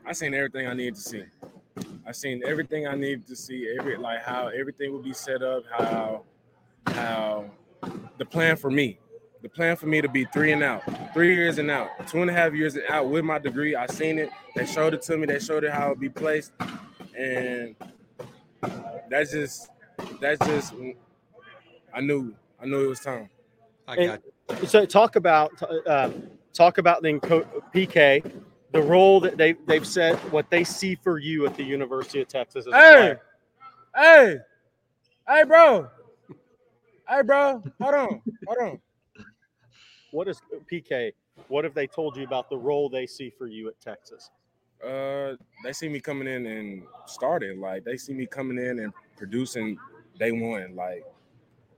I seen everything I needed to see. I seen everything I needed to see. Every like how everything would be set up, how how the plan for me, the plan for me to be three and out, three years and out, two and a half years and out with my degree. I seen it. They showed it to me. They showed it how it would be placed, and that's just that's just I knew I knew it was time. I got it. So talk about uh, talk about then P K. The role that they they've set, what they see for you at the University of Texas. As hey, a hey, hey, bro, hey, bro, hold on, hold on. What is P K? What have they told you about the role they see for you at Texas? Uh, they see me coming in and starting. Like, they see me coming in and producing day one. Like,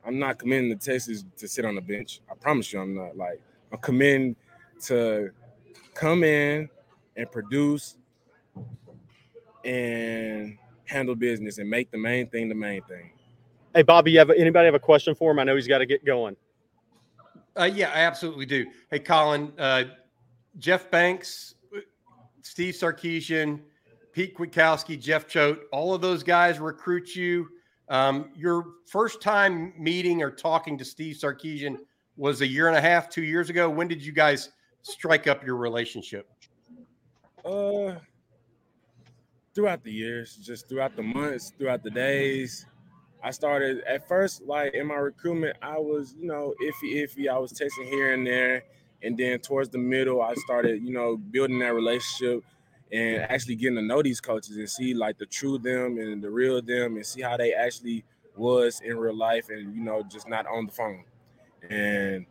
I'm not committing to Texas to sit on the bench. I promise you, I'm not. Like, I'm committing to come in and produce and handle business and make the main thing the main thing. Hey, Bobby, you have anybody have a question for him? I know he's got to get going. Uh, yeah, I absolutely do. Hey, Colin, uh, Jeff Banks, Steve Sarkisian, Pete Kwiatkowski, Jeff Choate, all of those guys recruit you. Um, your first time meeting or talking to Steve Sarkisian was a year and a half, two years ago. When did you guys strike up your relationship? Uh, throughout the years, just throughout the months, throughout the days. I started at first, like, in my recruitment, I was, you know, iffy, iffy. I was texting here and there. And then towards the middle, I started, you know, building that relationship and actually getting to know these coaches and see, like, the true them and the real them and see how they actually was in real life and, you know, just not on the phone. And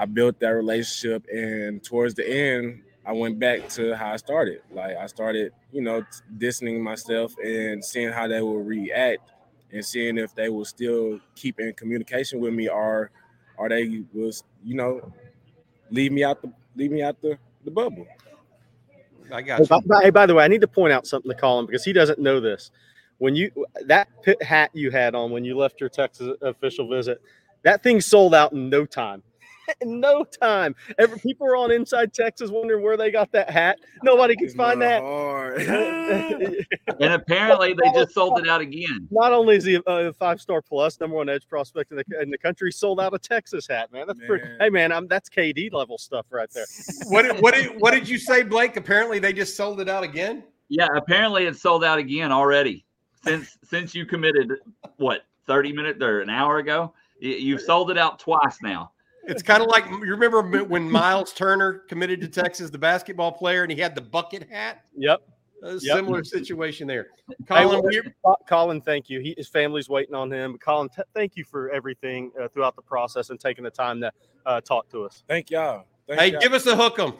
I built that relationship, and towards the end, I went back to how I started. Like, I started, you know, distancing myself and seeing how they would react and seeing if they would still keep in communication with me, or or they was, you know, leave me out the leave me out the, the bubble. I got you. Hey, by, hey, by the way, I need to point out something to Colin because he doesn't know this. When you that pit hat you had on when you left your Texas official visit, that thing sold out in no time. In no time. Every, people are on Inside Texas wondering where they got that hat. Nobody could find that. And apparently they just sold it out again. Not only is he a uh, five-star plus, number one edge prospect in the, in the country, sold out a Texas hat, man. That's man. pretty. Hey, man, I'm, that's K D level stuff right there. What did, what did, what did you say, Blake? Apparently they just sold it out again? Yeah, apparently it's sold out again already. Since since you committed, what, thirty minutes or an hour ago? You've sold it out twice now. It's kind of like, you remember when Miles Turner committed to Texas, the basketball player, and he had the bucket hat? Yep. A similar yep. situation there. Colin, hey, Colin, thank you. He, his family's waiting on him. Colin, t- thank you for everything uh, throughout the process and taking the time to uh, talk to us. Thank y'all. Thank hey, y'all. Give us a hook 'em.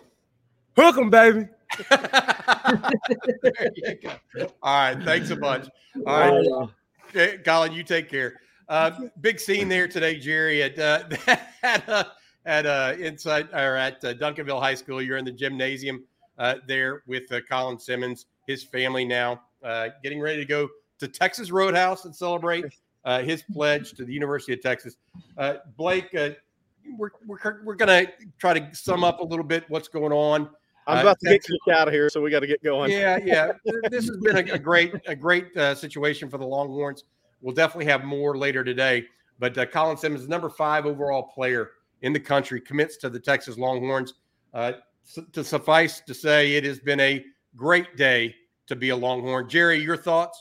Hook 'em, baby. There you go. All right. Thanks a bunch. All right. Oh, yeah. Okay, Colin, you take care. Uh, big scene there today, Jerry, at uh, at, uh, at uh, inside or at uh, Duncanville High School. You're in the gymnasium uh, there with uh, Colin Simmons, his family now, uh, getting ready to go to Texas Roadhouse and celebrate uh, his pledge to the University of Texas. Uh, Blake, uh, we're we're we're gonna try to sum up a little bit what's going on. I'm about uh, to Texas. get kicked out of here, so we got to get going. Yeah, yeah. This has been a, a great a great uh, situation for the Longhorns. We'll definitely have more later today. But uh, Colin Simmons, number five overall player in the country, commits to the Texas Longhorns. Uh, su- to suffice to say, it has been a great day to be a Longhorn. Jerry, your thoughts?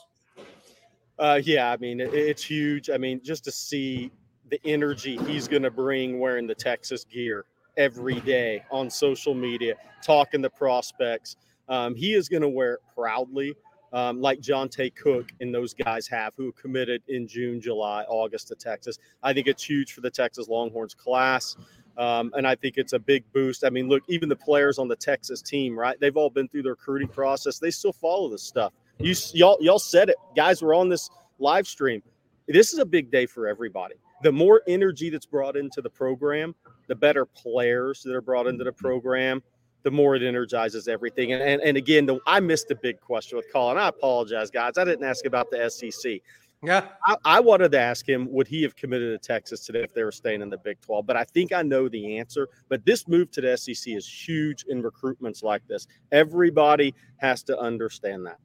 Uh, yeah, I mean, it, it's huge. I mean, just to see the energy he's going to bring wearing the Texas gear every day on social media, talking to prospects. Um, he is going to wear it proudly. Um, like Jonté Cook and those guys have who committed in June, July, August to Texas. I think it's huge for the Texas Longhorns class, um, and I think it's a big boost. I mean, look, even the players on the Texas team, right, they've all been through the recruiting process. They still follow this stuff. You, y'all, y'all said it. Guys were on this live stream. This is a big day for everybody. The more energy that's brought into the program, the better players that are brought into the program, the more it energizes everything. And and, and again, the, I missed the big question with Colin. I apologize, guys. I didn't ask about the S E C. Yeah, I, I wanted to ask him, would he have committed to Texas today if they were staying in the Big twelve? But I think I know the answer. But this move to the S E C is huge in recruitments like this. Everybody has to understand that.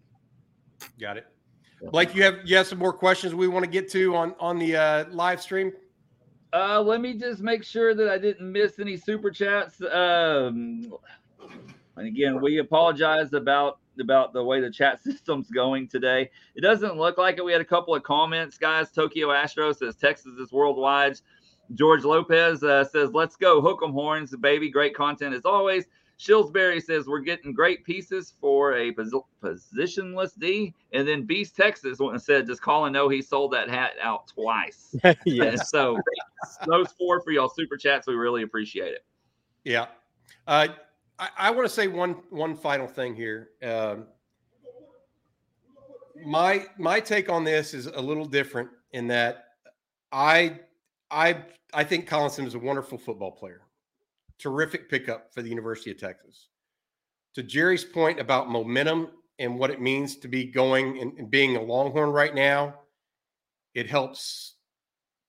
Got it. Blake, you have, you have some more questions we want to get to on, on the uh, live stream? Uh, let me just make sure that I didn't miss any super chats. Um, And again, we apologize about, about the way the chat system's going today. It doesn't look like it. We had a couple of comments, guys. Tokyo Astro says Texas is worldwide. George Lopez uh, says, let's go. Hook 'em horns, baby. Great content as always. Shillsbury says, we're getting great pieces for a pos- positionless D. And then Beast Texas went and said, does Colin know he sold that hat out twice? Yes. So those four for y'all super chats. We really appreciate it. Yeah. Uh, I, I want to say one one final thing here. Um, my my take on this is a little different in that I I I think Colin Simmons is a wonderful football player, terrific pickup for the University of Texas. To Jerry's point about momentum and what it means to be going and, and being a Longhorn right now, it helps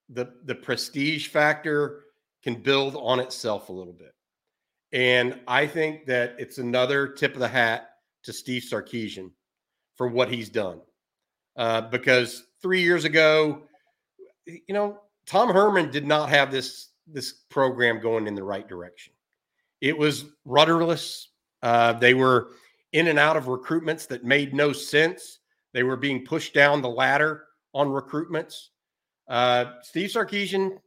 the the prestige factor can build on itself a little bit. And I think that it's another tip of the hat to Steve Sarkisian for what he's done. Uh, because three years ago, you know, Tom Herman did not have this, this program going in the right direction. It was rudderless. Uh, they were in and out of recruitments that made no sense. They were being pushed down the ladder on recruitments. Uh, Steve Sarkisian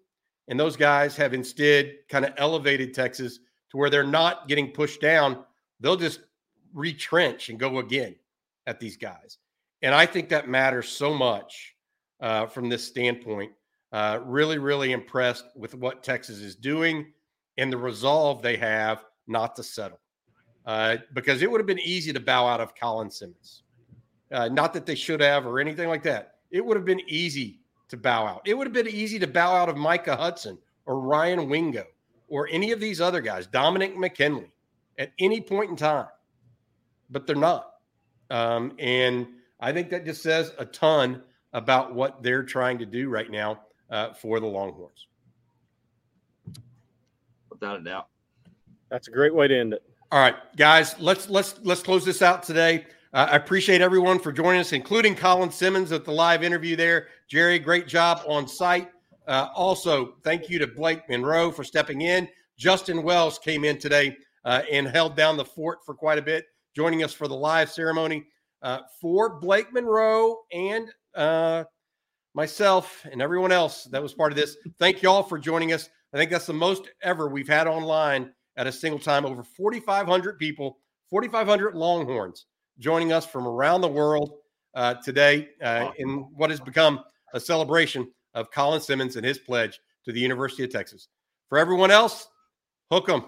and those guys have instead kind of elevated Texas to where they're not getting pushed down. They'll just retrench and go again at these guys. And I think that matters so much uh, from this standpoint. Uh, really, really impressed with what Texas is doing. and the resolve they have not to settle. Uh, because it would have been easy to bow out of Colin Simmons. Uh, not that they should have or anything like that. It would have been easy to bow out. It would have been easy to bow out of Micah Hudson or Ryan Wingo or any of these other guys, Dominic McKinley, at any point in time. But they're not. Um, and I think that just says a ton about what they're trying to do right now uh, for the Longhorns. Without a doubt. That's a great way to end it. All right, guys, let's let's let's close this out today. Uh, I appreciate everyone for joining us, including Colin Simmons at the live interview there. Jerry, great job on site. Uh, also, thank you to Blake Monroe for stepping in. Justin Wells came in today uh, and held down the fort for quite a bit, joining us for the live ceremony. Uh, for Blake Monroe and uh, myself and everyone else that was part of this, thank y'all for joining us. I think that's the most ever we've had online at a single time. Over forty-five hundred people, forty-five hundred Longhorns joining us from around the world uh, today uh, in what has become a celebration of Colin Simmons and his pledge to the University of Texas. For everyone else, hook 'em.